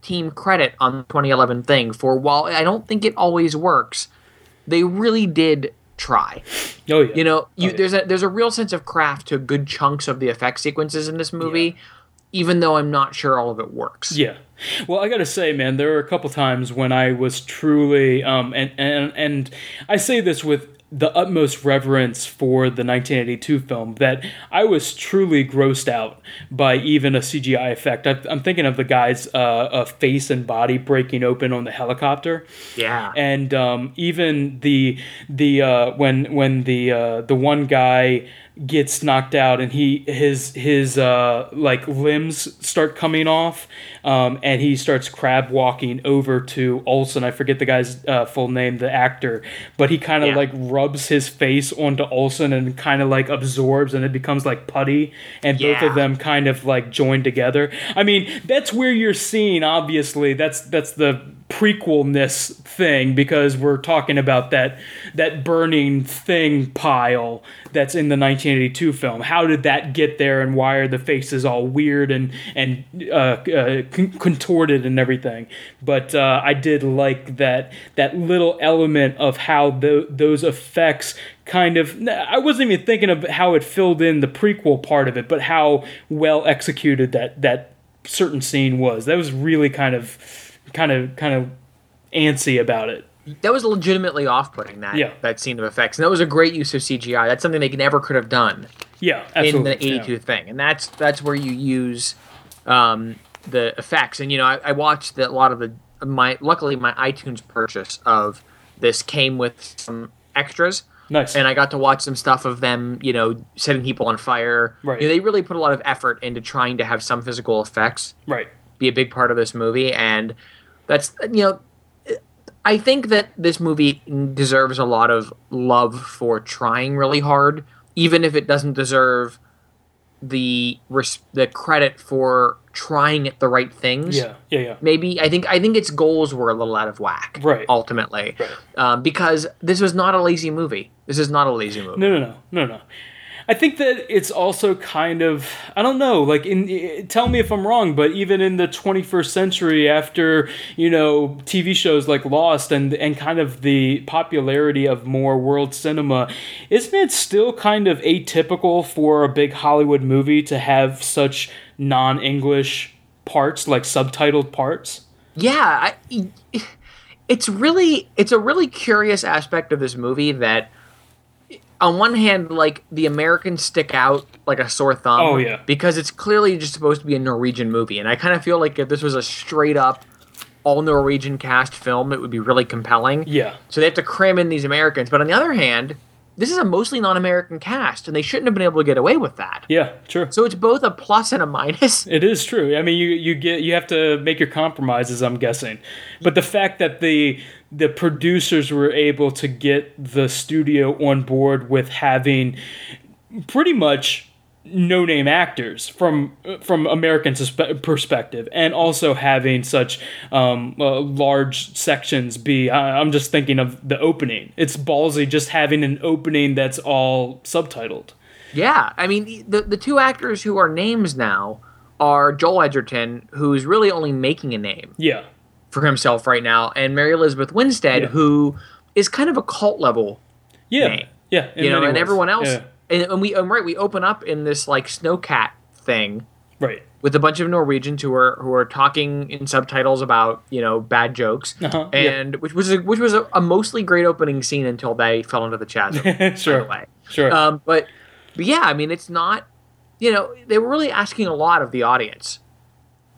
team credit on the 2011 thing for, while I don't think it always works, they really did try. Oh yeah. You know, there's a real sense of craft to good chunks of the effect sequences in this movie, yeah. even though I'm not sure all of it works. Yeah. Well, I gotta say, man, there were a couple times when I was truly and I say this with the utmost reverence for the 1982 film, that I was truly grossed out by even a CGI effect. I'm thinking of the guy's face and body breaking open on the helicopter. Yeah, and even when the one guy gets knocked out and his limbs start coming off, and he starts crab walking over to Olsen. I forget the guy's full name, the actor, but he kind of yeah. like rubs his face onto Olsen and kind of like absorbs, and it becomes like putty, and yeah. both of them kind of like join together. I mean, that's where you're seeing, obviously, that's the prequelness thing, because we're talking about that burning thing pile that's in the 1982 film. How did that get there, and why are the faces all weird and contorted and everything? But I did like that little element of how those effects kind of, I wasn't even thinking of how it filled in the prequel part of it, but how well executed that certain scene was. That was really kind of antsy about it. That was legitimately off-putting, that scene of effects. And that was a great use of CGI. That's something they never could have done absolutely. In the 82 thing. And that's where you use the effects. And, you know, I watched a lot of luckily my iTunes purchase of this came with some extras. Nice. And I got to watch some stuff of them, you know, setting people on fire. Right. You know, they really put a lot of effort into trying to have some physical effects. Right. Be a big part of this movie, and that's, you know, I think that this movie deserves a lot of love for trying really hard, even if it doesn't deserve the credit for trying at the right things. Yeah. Maybe I think its goals were a little out of whack. Right. Ultimately, right. Because this was not a lazy movie. This is not a lazy movie. No. I think that it's also kind of, I don't know, like, tell me if I'm wrong, but even in the 21st century, after, you know, TV shows like Lost and kind of the popularity of more world cinema, isn't it still kind of atypical for a big Hollywood movie to have such non-English parts, like subtitled parts? Yeah, it's a really curious aspect of this movie that, on one hand, like, the Americans stick out like a sore thumb. Oh, yeah. Because it's clearly just supposed to be a Norwegian movie. And I kind of feel like if this was a straight-up, all-Norwegian cast film, it would be really compelling. Yeah. So they have to cram in these Americans. But on the other hand, this is a mostly non-American cast, and they shouldn't have been able to get away with that. Yeah, true. So it's both a plus and a minus. It is true. I mean, you have to make your compromises, I'm guessing. But the fact that the producers were able to get the studio on board with having pretty much no-name actors from American perspective, and also having such large sections be, I'm just thinking of the opening. It's ballsy just having an opening that's all subtitled. Yeah, I mean, the two actors who are names now are Joel Edgerton, who's really only making a name. Yeah. For himself right now, and Mary Elizabeth Winstead, yeah. who is kind of a cult level. Yeah, name, yeah, you know, and everyone else, yeah. and we open up in this like snowcat thing, right, with a bunch of Norwegians who are talking in subtitles about, you know, bad jokes, uh-huh. and yeah. which was a mostly great opening scene until they fell into the chasm. Sure, by the way. Sure. But yeah, I mean, it's not, you know, they were really asking a lot of the audience.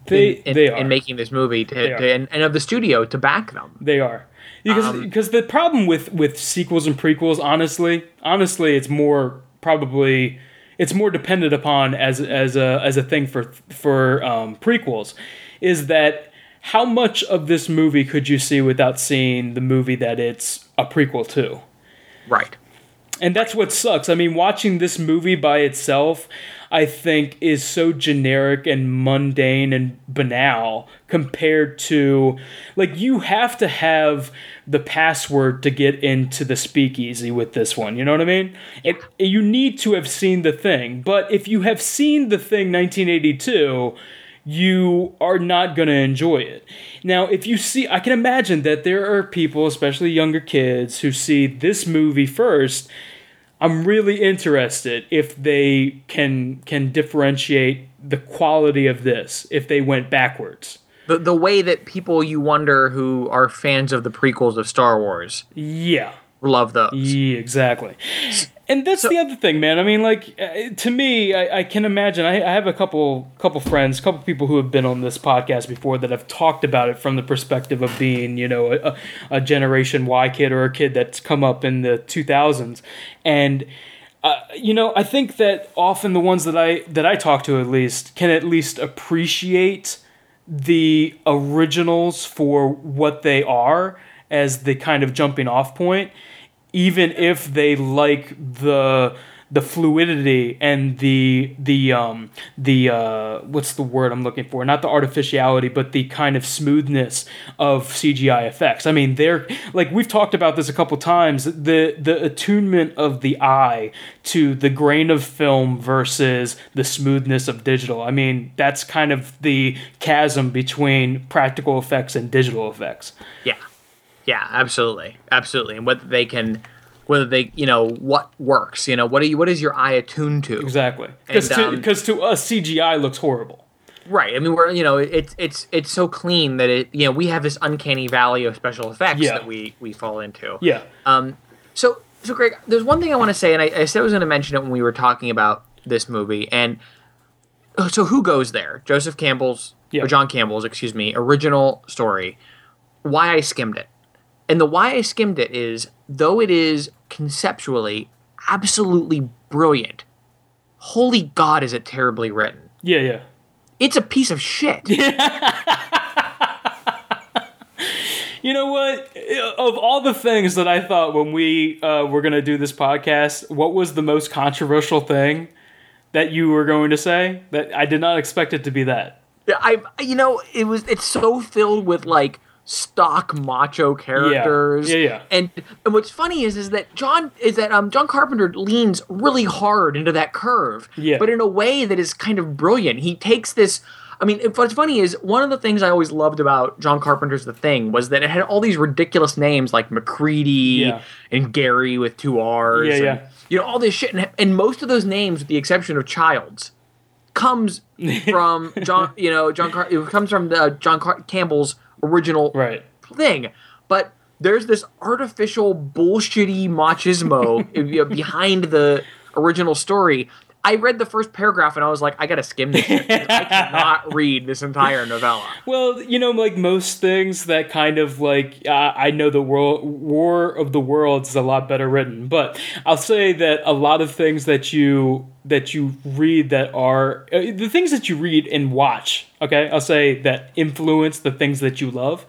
They are making this movie and of the studio to back them. They are. Because the problem with sequels and prequels, honestly, it's more probably it's more dependent upon as a thing for prequels, is that how much of this movie could you see without seeing the movie that it's a prequel to? Right. And that's what sucks. I mean, watching this movie by itself, I think, is so generic and mundane and banal compared to, like, you have to have the password to get into the speakeasy with this one. You know what I mean? You need to have seen The Thing. But if you have seen The Thing 1982... you are not going to enjoy it. Now, if you see, I can imagine that there are people, especially younger kids, who see this movie first. I'm really interested if they can differentiate the quality of this, if they went backwards. The way that people, you wonder, who are fans of the prequels of Star Wars. Yeah. Love those. Yeah, exactly. And that's the other thing, man. I mean, like, to me, I can imagine. I have a couple friends, couple people who have been on this podcast before that have talked about it from the perspective of being, you know, a Generation Y kid or a kid that's come up in the 2000s. And, you know, I think that often the ones that I talk to, at least, can at least appreciate the originals for what they are as the kind of jumping off point, even if they like the fluidity and the what's the word I'm looking for? Not the artificiality, but the kind of smoothness of CGI effects. I mean, they're like, we've talked about this a couple times, the attunement of the eye to the grain of film versus the smoothness of digital. I mean, that's kind of the chasm between practical effects and digital effects. Yeah. Yeah, absolutely, absolutely. And what works, you know, what is your eye attuned to? Exactly, because to us, CGI looks horrible. Right. I mean, it's so clean that we have this uncanny valley of special effects that we fall into. Yeah. So Greg, there's one thing I want to say, and I said I was going to mention it when we were talking about this movie, and so who goes there? John Campbell's, excuse me, original story. Why I skimmed it. And the why I skimmed it is, though it is conceptually absolutely brilliant, holy God, is it terribly written. Yeah, yeah. It's a piece of shit. You know what? Of all the things that I thought when we were going to do this podcast, what was the most controversial thing that you were going to say? That I did not expect it to be that. It's so filled with, like, stock macho characters. Yeah. And what's funny is that John Carpenter leans really hard into that curve, but in a way that is kind of brilliant. He takes this, I mean, what's funny is one of the things I always loved about John Carpenter's The Thing was that it had all these ridiculous names like McCready and Gary with two R's and, you know, all this shit. And most of those names, with the exception of Childs, comes from John Campbell's original thing, but there's this artificial bullshitty machismo behind the original story. I read the first paragraph and I was like, I gotta skim this shit. I cannot read this entire novella. Well, you know, like most things that kind of like, I know the War of the Worlds is a lot better written, but I'll say that a lot of things that you read that are the things that you read and watch, okay, I'll say, that influence the things that you love,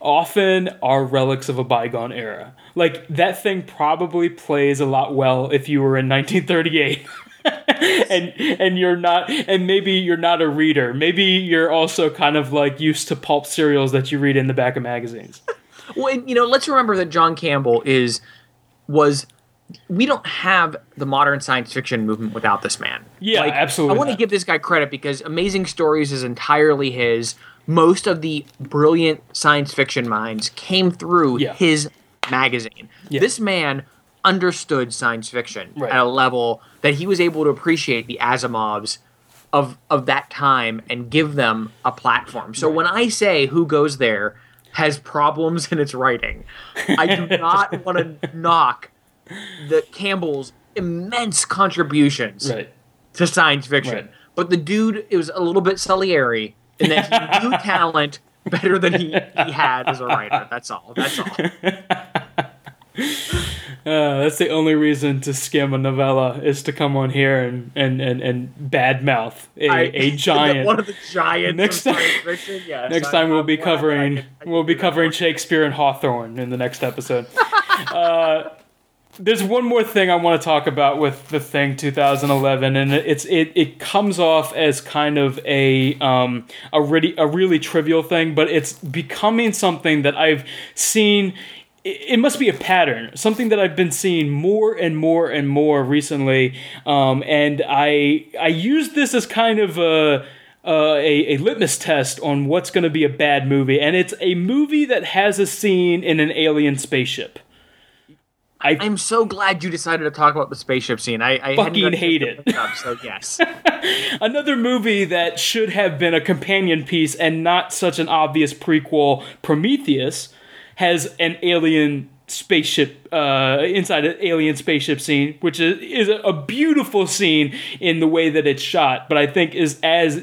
often are relics of a bygone era. Like, that thing probably plays a lot well if you were in 1938. and you're not, and maybe you're not a reader. Maybe you're also kind of like used to pulp serials that you read in the back of magazines. Well, and, you know, let's remember that John Campbell was. We don't have the modern science fiction movement without this man. Yeah, like, absolutely. I want to give this guy credit because Amazing Stories is entirely his. Most of the brilliant science fiction minds came through his magazine. Yeah. This man understood science fiction at a level that he was able to appreciate the Asimovs of that time and give them a platform. So when I say Who Goes There has problems in its writing, I do not want to knock the Campbell's immense contributions to science fiction. Right. But the dude, it was a little bit Salieri in that he knew talent better than he had as a writer. That's all. That's the only reason to skim a novella is to come on here and badmouth a giant. One of the giants. Next time we'll be covering Shakespeare and Hawthorne in the next episode. There's one more thing I want to talk about with The Thing 2011, and it comes off as kind of a really trivial thing, but it's becoming something that I've seen. It must be a pattern, something that I've been seeing more and more and more recently, and I use this as kind of a litmus test on what's going to be a bad movie, and it's a movie that has a scene in an alien spaceship. I'm so glad you decided to talk about the spaceship scene. I fucking hate it. So yes. Another movie that should have been a companion piece and not such an obvious prequel, Prometheus, has an alien spaceship inside an alien spaceship scene, which is a beautiful scene in the way that it's shot, but I think is as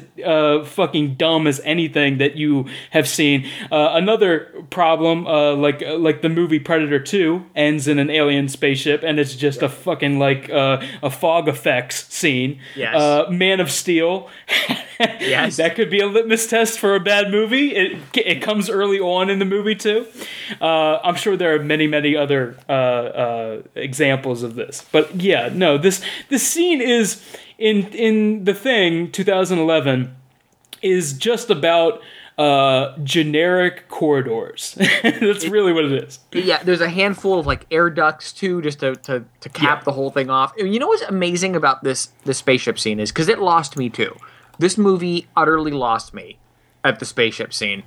fucking dumb as anything that you have seen. Another problem, like the movie Predator 2 ends in an alien spaceship, and it's just a fucking a fog effects scene. Yes. Man of Steel. Yes. That could be a litmus test for a bad movie. It comes early on in the movie too. I'm sure there are many other examples of this, but yeah, no, this scene is in The Thing 2011 is just about generic corridors. That's really what it is. Yeah, there's a handful of air ducts too, just to cap the whole thing off. And you know what's amazing about this spaceship scene is because it lost me too. This movie utterly lost me at the spaceship scene.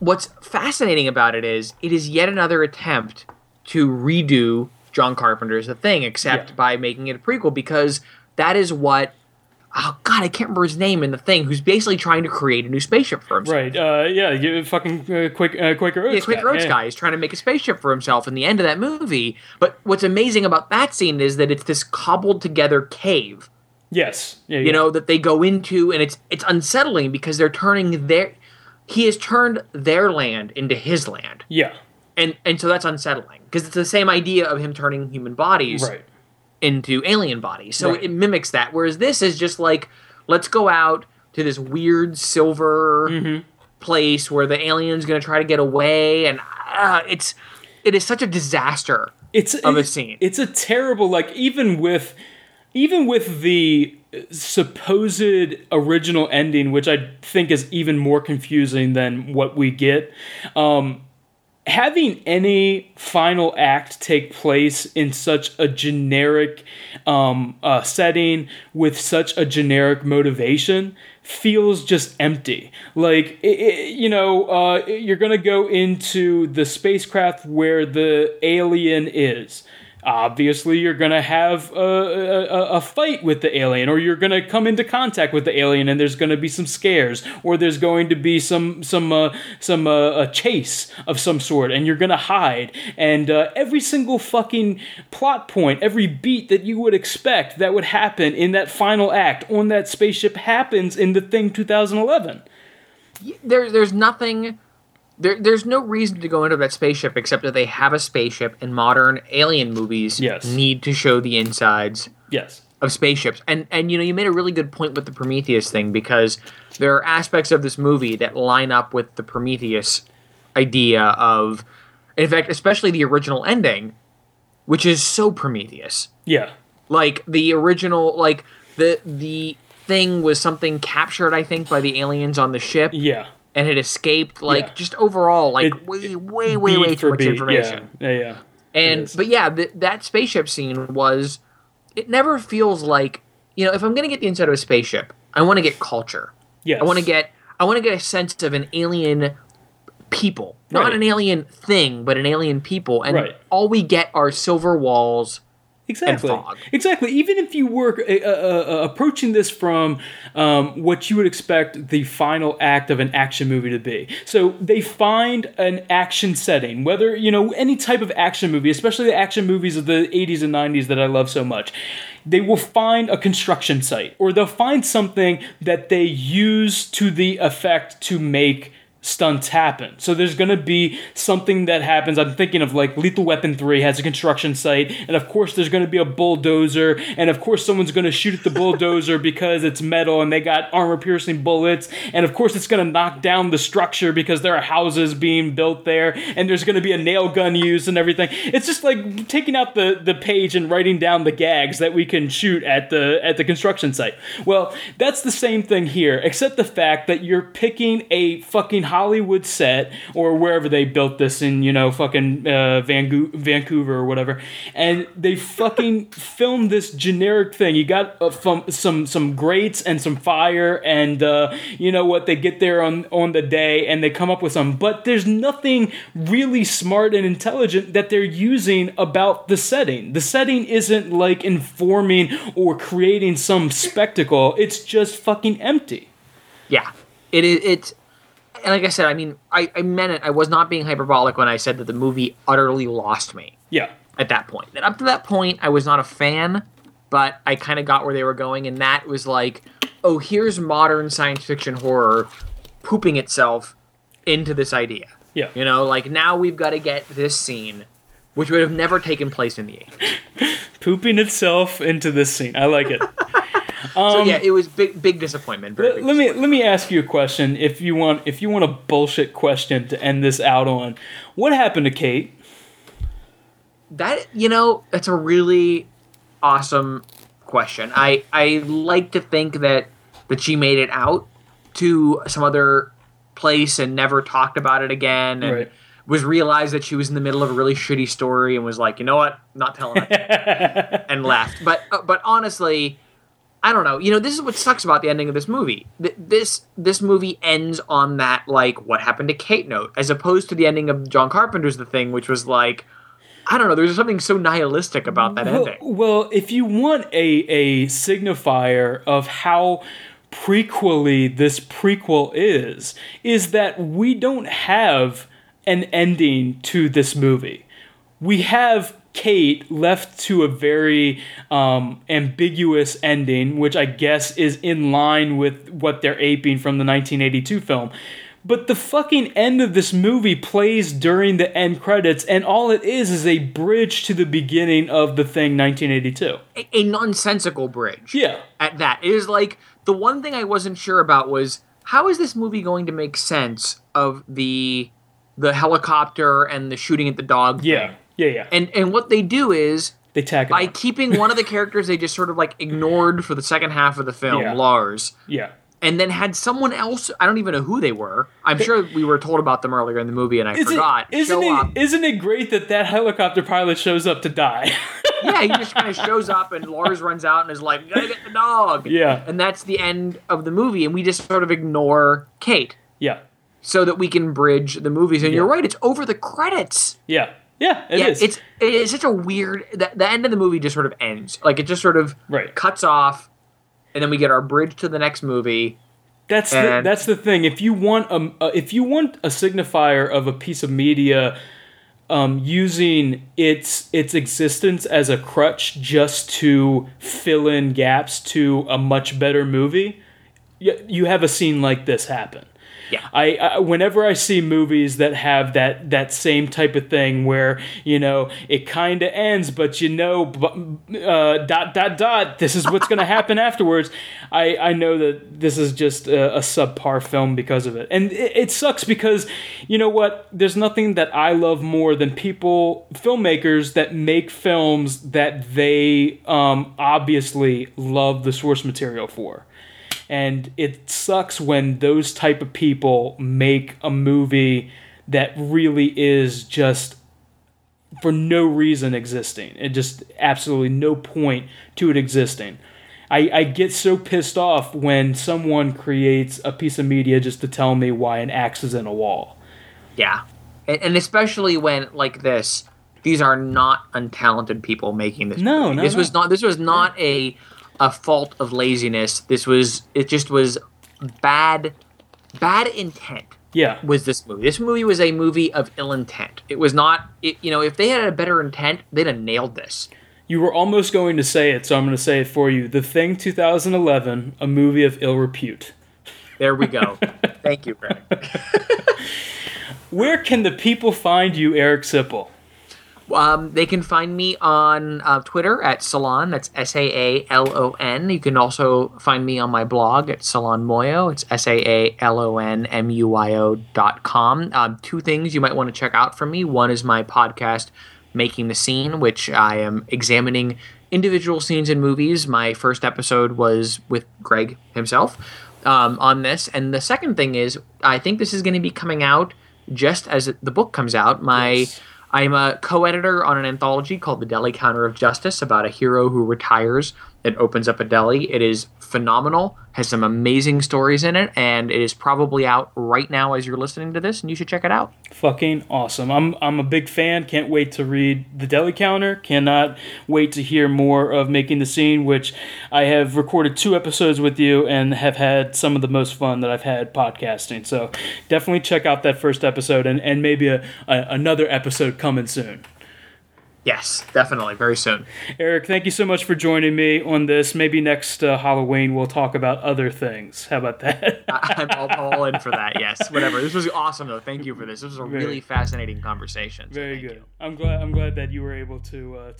What's fascinating about it is yet another attempt to redo John Carpenter's The Thing, except by making it a prequel, because that is what I can't remember his name in The Thing, who's basically trying to create a new spaceship for himself. Right, Quaker Oats guy. Quaker Oats guy is trying to make a spaceship for himself in the end of that movie, but what's amazing about that scene is that it's this cobbled-together cave. Yes. Yeah, you know, that they go into, and it's unsettling because they're turning their... He has turned their land into his land. Yeah. And so that's unsettling because it's the same idea of him turning human bodies into alien bodies. So it mimics that. Whereas this is just let's go out to this weird silver place where the alien's going to try to get away. And it is such a disaster of a scene. It's a terrible, even with the supposed original ending, which I think is even more confusing than what we get. Having any final act take place in such a generic setting with such a generic motivation feels just empty. You're going to go into the spacecraft where the alien is. Obviously, you're going to have a fight with the alien, or you're going to come into contact with the alien, and there's going to be some scares, or there's going to be some chase of some sort, and you're going to hide. And every single fucking plot point, every beat that you would expect that would happen in that final act on that spaceship happens in The Thing 2011. There's nothing... There's no reason to go into that spaceship except that they have a spaceship, and modern alien movies need to show the insides of spaceships. And you made a really good point with the Prometheus thing, because there are aspects of this movie that line up with the Prometheus idea of... In fact, especially the original ending, which is so Prometheus. Yeah. The original... The thing was something captured, I think, by the aliens on the ship. Yeah. And it escaped, just overall, way too much information. Yeah. That spaceship scene was, it never feels like, if I'm going to get the inside of a spaceship, I want to get culture. Yes. I want to get a sense of an alien people. Not an alien thing, but an alien people. And all we get are silver walls. Exactly. Exactly. Even if you were approaching this from what you would expect the final act of an action movie to be. So they find an action setting, whether, any type of action movie, especially the action movies of the 80s and 90s that I love so much. They will find a construction site, or they'll find something that they use to the effect to make stunts happen. So there's going to be something that happens. I'm thinking of like Lethal Weapon 3 has a construction site, and of course there's going to be a bulldozer, and of course someone's going to shoot at the bulldozer because it's metal and they got armor-piercing bullets, and of course it's going to knock down the structure because there are houses being built there, and there's going to be a nail gun used and everything. It's just like taking out the page and writing down the gags that we can shoot at the construction site. Well, that's the same thing here, except the fact that you're picking a fucking Hollywood set, or wherever they built this in, fucking Vancouver or whatever, and they fucking filmed this generic thing. You got some grates and some fire, and they get there on the day and they come up with some, but there's nothing really smart and intelligent that they're using about the setting. The setting isn't like informing or creating some spectacle. It's just fucking empty. Yeah, it is. And like I said, I mean, I meant it. I was not being hyperbolic when I said that the movie utterly lost me. Yeah. At that point. And up to that point, I was not a fan, but I kind of got where they were going. And that was like, oh, here's modern science fiction horror pooping itself into this idea. Yeah. Now we've got to get this scene, which would have never taken place in the 80s. Pooping itself into this scene. I like it. It was big disappointment. Let me ask you a question. If you want a bullshit question to end this out on, what happened to Kate? That that's a really awesome question. I like to think that she made it out to some other place and never talked about it again, and right. was realized that she was in the middle of a really shitty story and was like, you know what, not telling it, and left. But honestly, I don't know. This is what sucks about the ending of this movie. This movie ends on that, like, what happened to Kate note, as opposed to the ending of John Carpenter's The Thing, which was like, I don't know, there's something so nihilistic about that ending. Well, if you want a signifier of how prequely this prequel is that we don't have an ending to this movie. We have Kate left to a very ambiguous ending, which I guess is in line with what they're aping from the 1982 film. But the fucking end of this movie plays during the end credits, and all it is a bridge to the beginning of The Thing 1982. A nonsensical bridge. Yeah. At that. It is like, the one thing I wasn't sure about was, how is this movie going to make sense of the helicopter and the shooting at the dog thing? Yeah. Yeah, yeah. And what they do is they tag by keeping one of the characters they just sort of like ignored for the second half of the film, yeah. Lars. Yeah. And then had someone else, I don't even know who they were. I'm sure we were told about them earlier in the movie and I forgot. Isn't it great that helicopter pilot shows up to die? Yeah, he just kind of shows up and Lars runs out and is like, gotta get the dog. Yeah. And that's the end of the movie, and we just sort of ignore Kate. Yeah. So that we can bridge the movies. And yeah. You're right, it's over the credits. Yeah. Yeah, it is. It's such a weird... The end of the movie just sort of ends. Like, it just sort of cuts off, and then we get our bridge to the next movie. That's the thing. If you want a signifier of a piece of media using its existence as a crutch just to fill in gaps to a much better movie, you have a scene like this happen. Yeah. I whenever I see movies that have that same type of thing where, it kind of ends, but ... this is what's going to happen afterwards. I know that this is just a subpar film because of it. And it sucks because, you know what? There's nothing that I love more than filmmakers that make films that they obviously love the source material for. And it sucks when those type of people make a movie that really is just for no reason existing. It just absolutely no point to it existing. I get so pissed off when someone creates a piece of media just to tell me why an axe is in a wall. Yeah. And especially when, like this, these are not untalented people making this movie. No. This was not a fault of laziness. It just was bad intent. Yeah. Was this movie. This movie was a movie of ill intent. It was not, if they had a better intent, they'd have nailed this. You were almost going to say it, so I'm going to say it for you. The Thing 2011, a movie of ill repute. There we go. Thank you, Greg. Where can the people find you, Eric Sipple? They can find me on Twitter at Salon. That's S-A-A-L-O-N. You can also find me on my blog at Salon Muyo. It's SAALONMUYO.com. Two things you might want to check out from me. One is my podcast, Making the Scene, which I am examining individual scenes in movies. My first episode was with Greg himself on this. And the second thing is, I think this is going to be coming out just as the book comes out. Yes. I'm a co-editor on an anthology called The Deli Counter of Justice about a hero who retires and opens up a deli. It is phenomenal, has some amazing stories in it, and it is probably out right now as you're listening to this, and you should check it out. Fucking awesome. I'm a big fan. Can't wait to read The Deli Counter. Cannot wait to hear more of Making the Scene, which I have recorded 2 episodes with you and have had some of the most fun that I've had podcasting. So definitely check out that first episode and maybe another episode coming soon. Yes, definitely. Very soon. Eric, thank you so much for joining me on this. Maybe next Halloween we'll talk about other things. How about that? I'm all in for that, yes. Whatever. This was awesome, though. Thank you for this. This was a really fascinating conversation. So very good. You. I'm glad that you were able to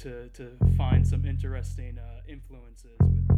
find some interesting influences with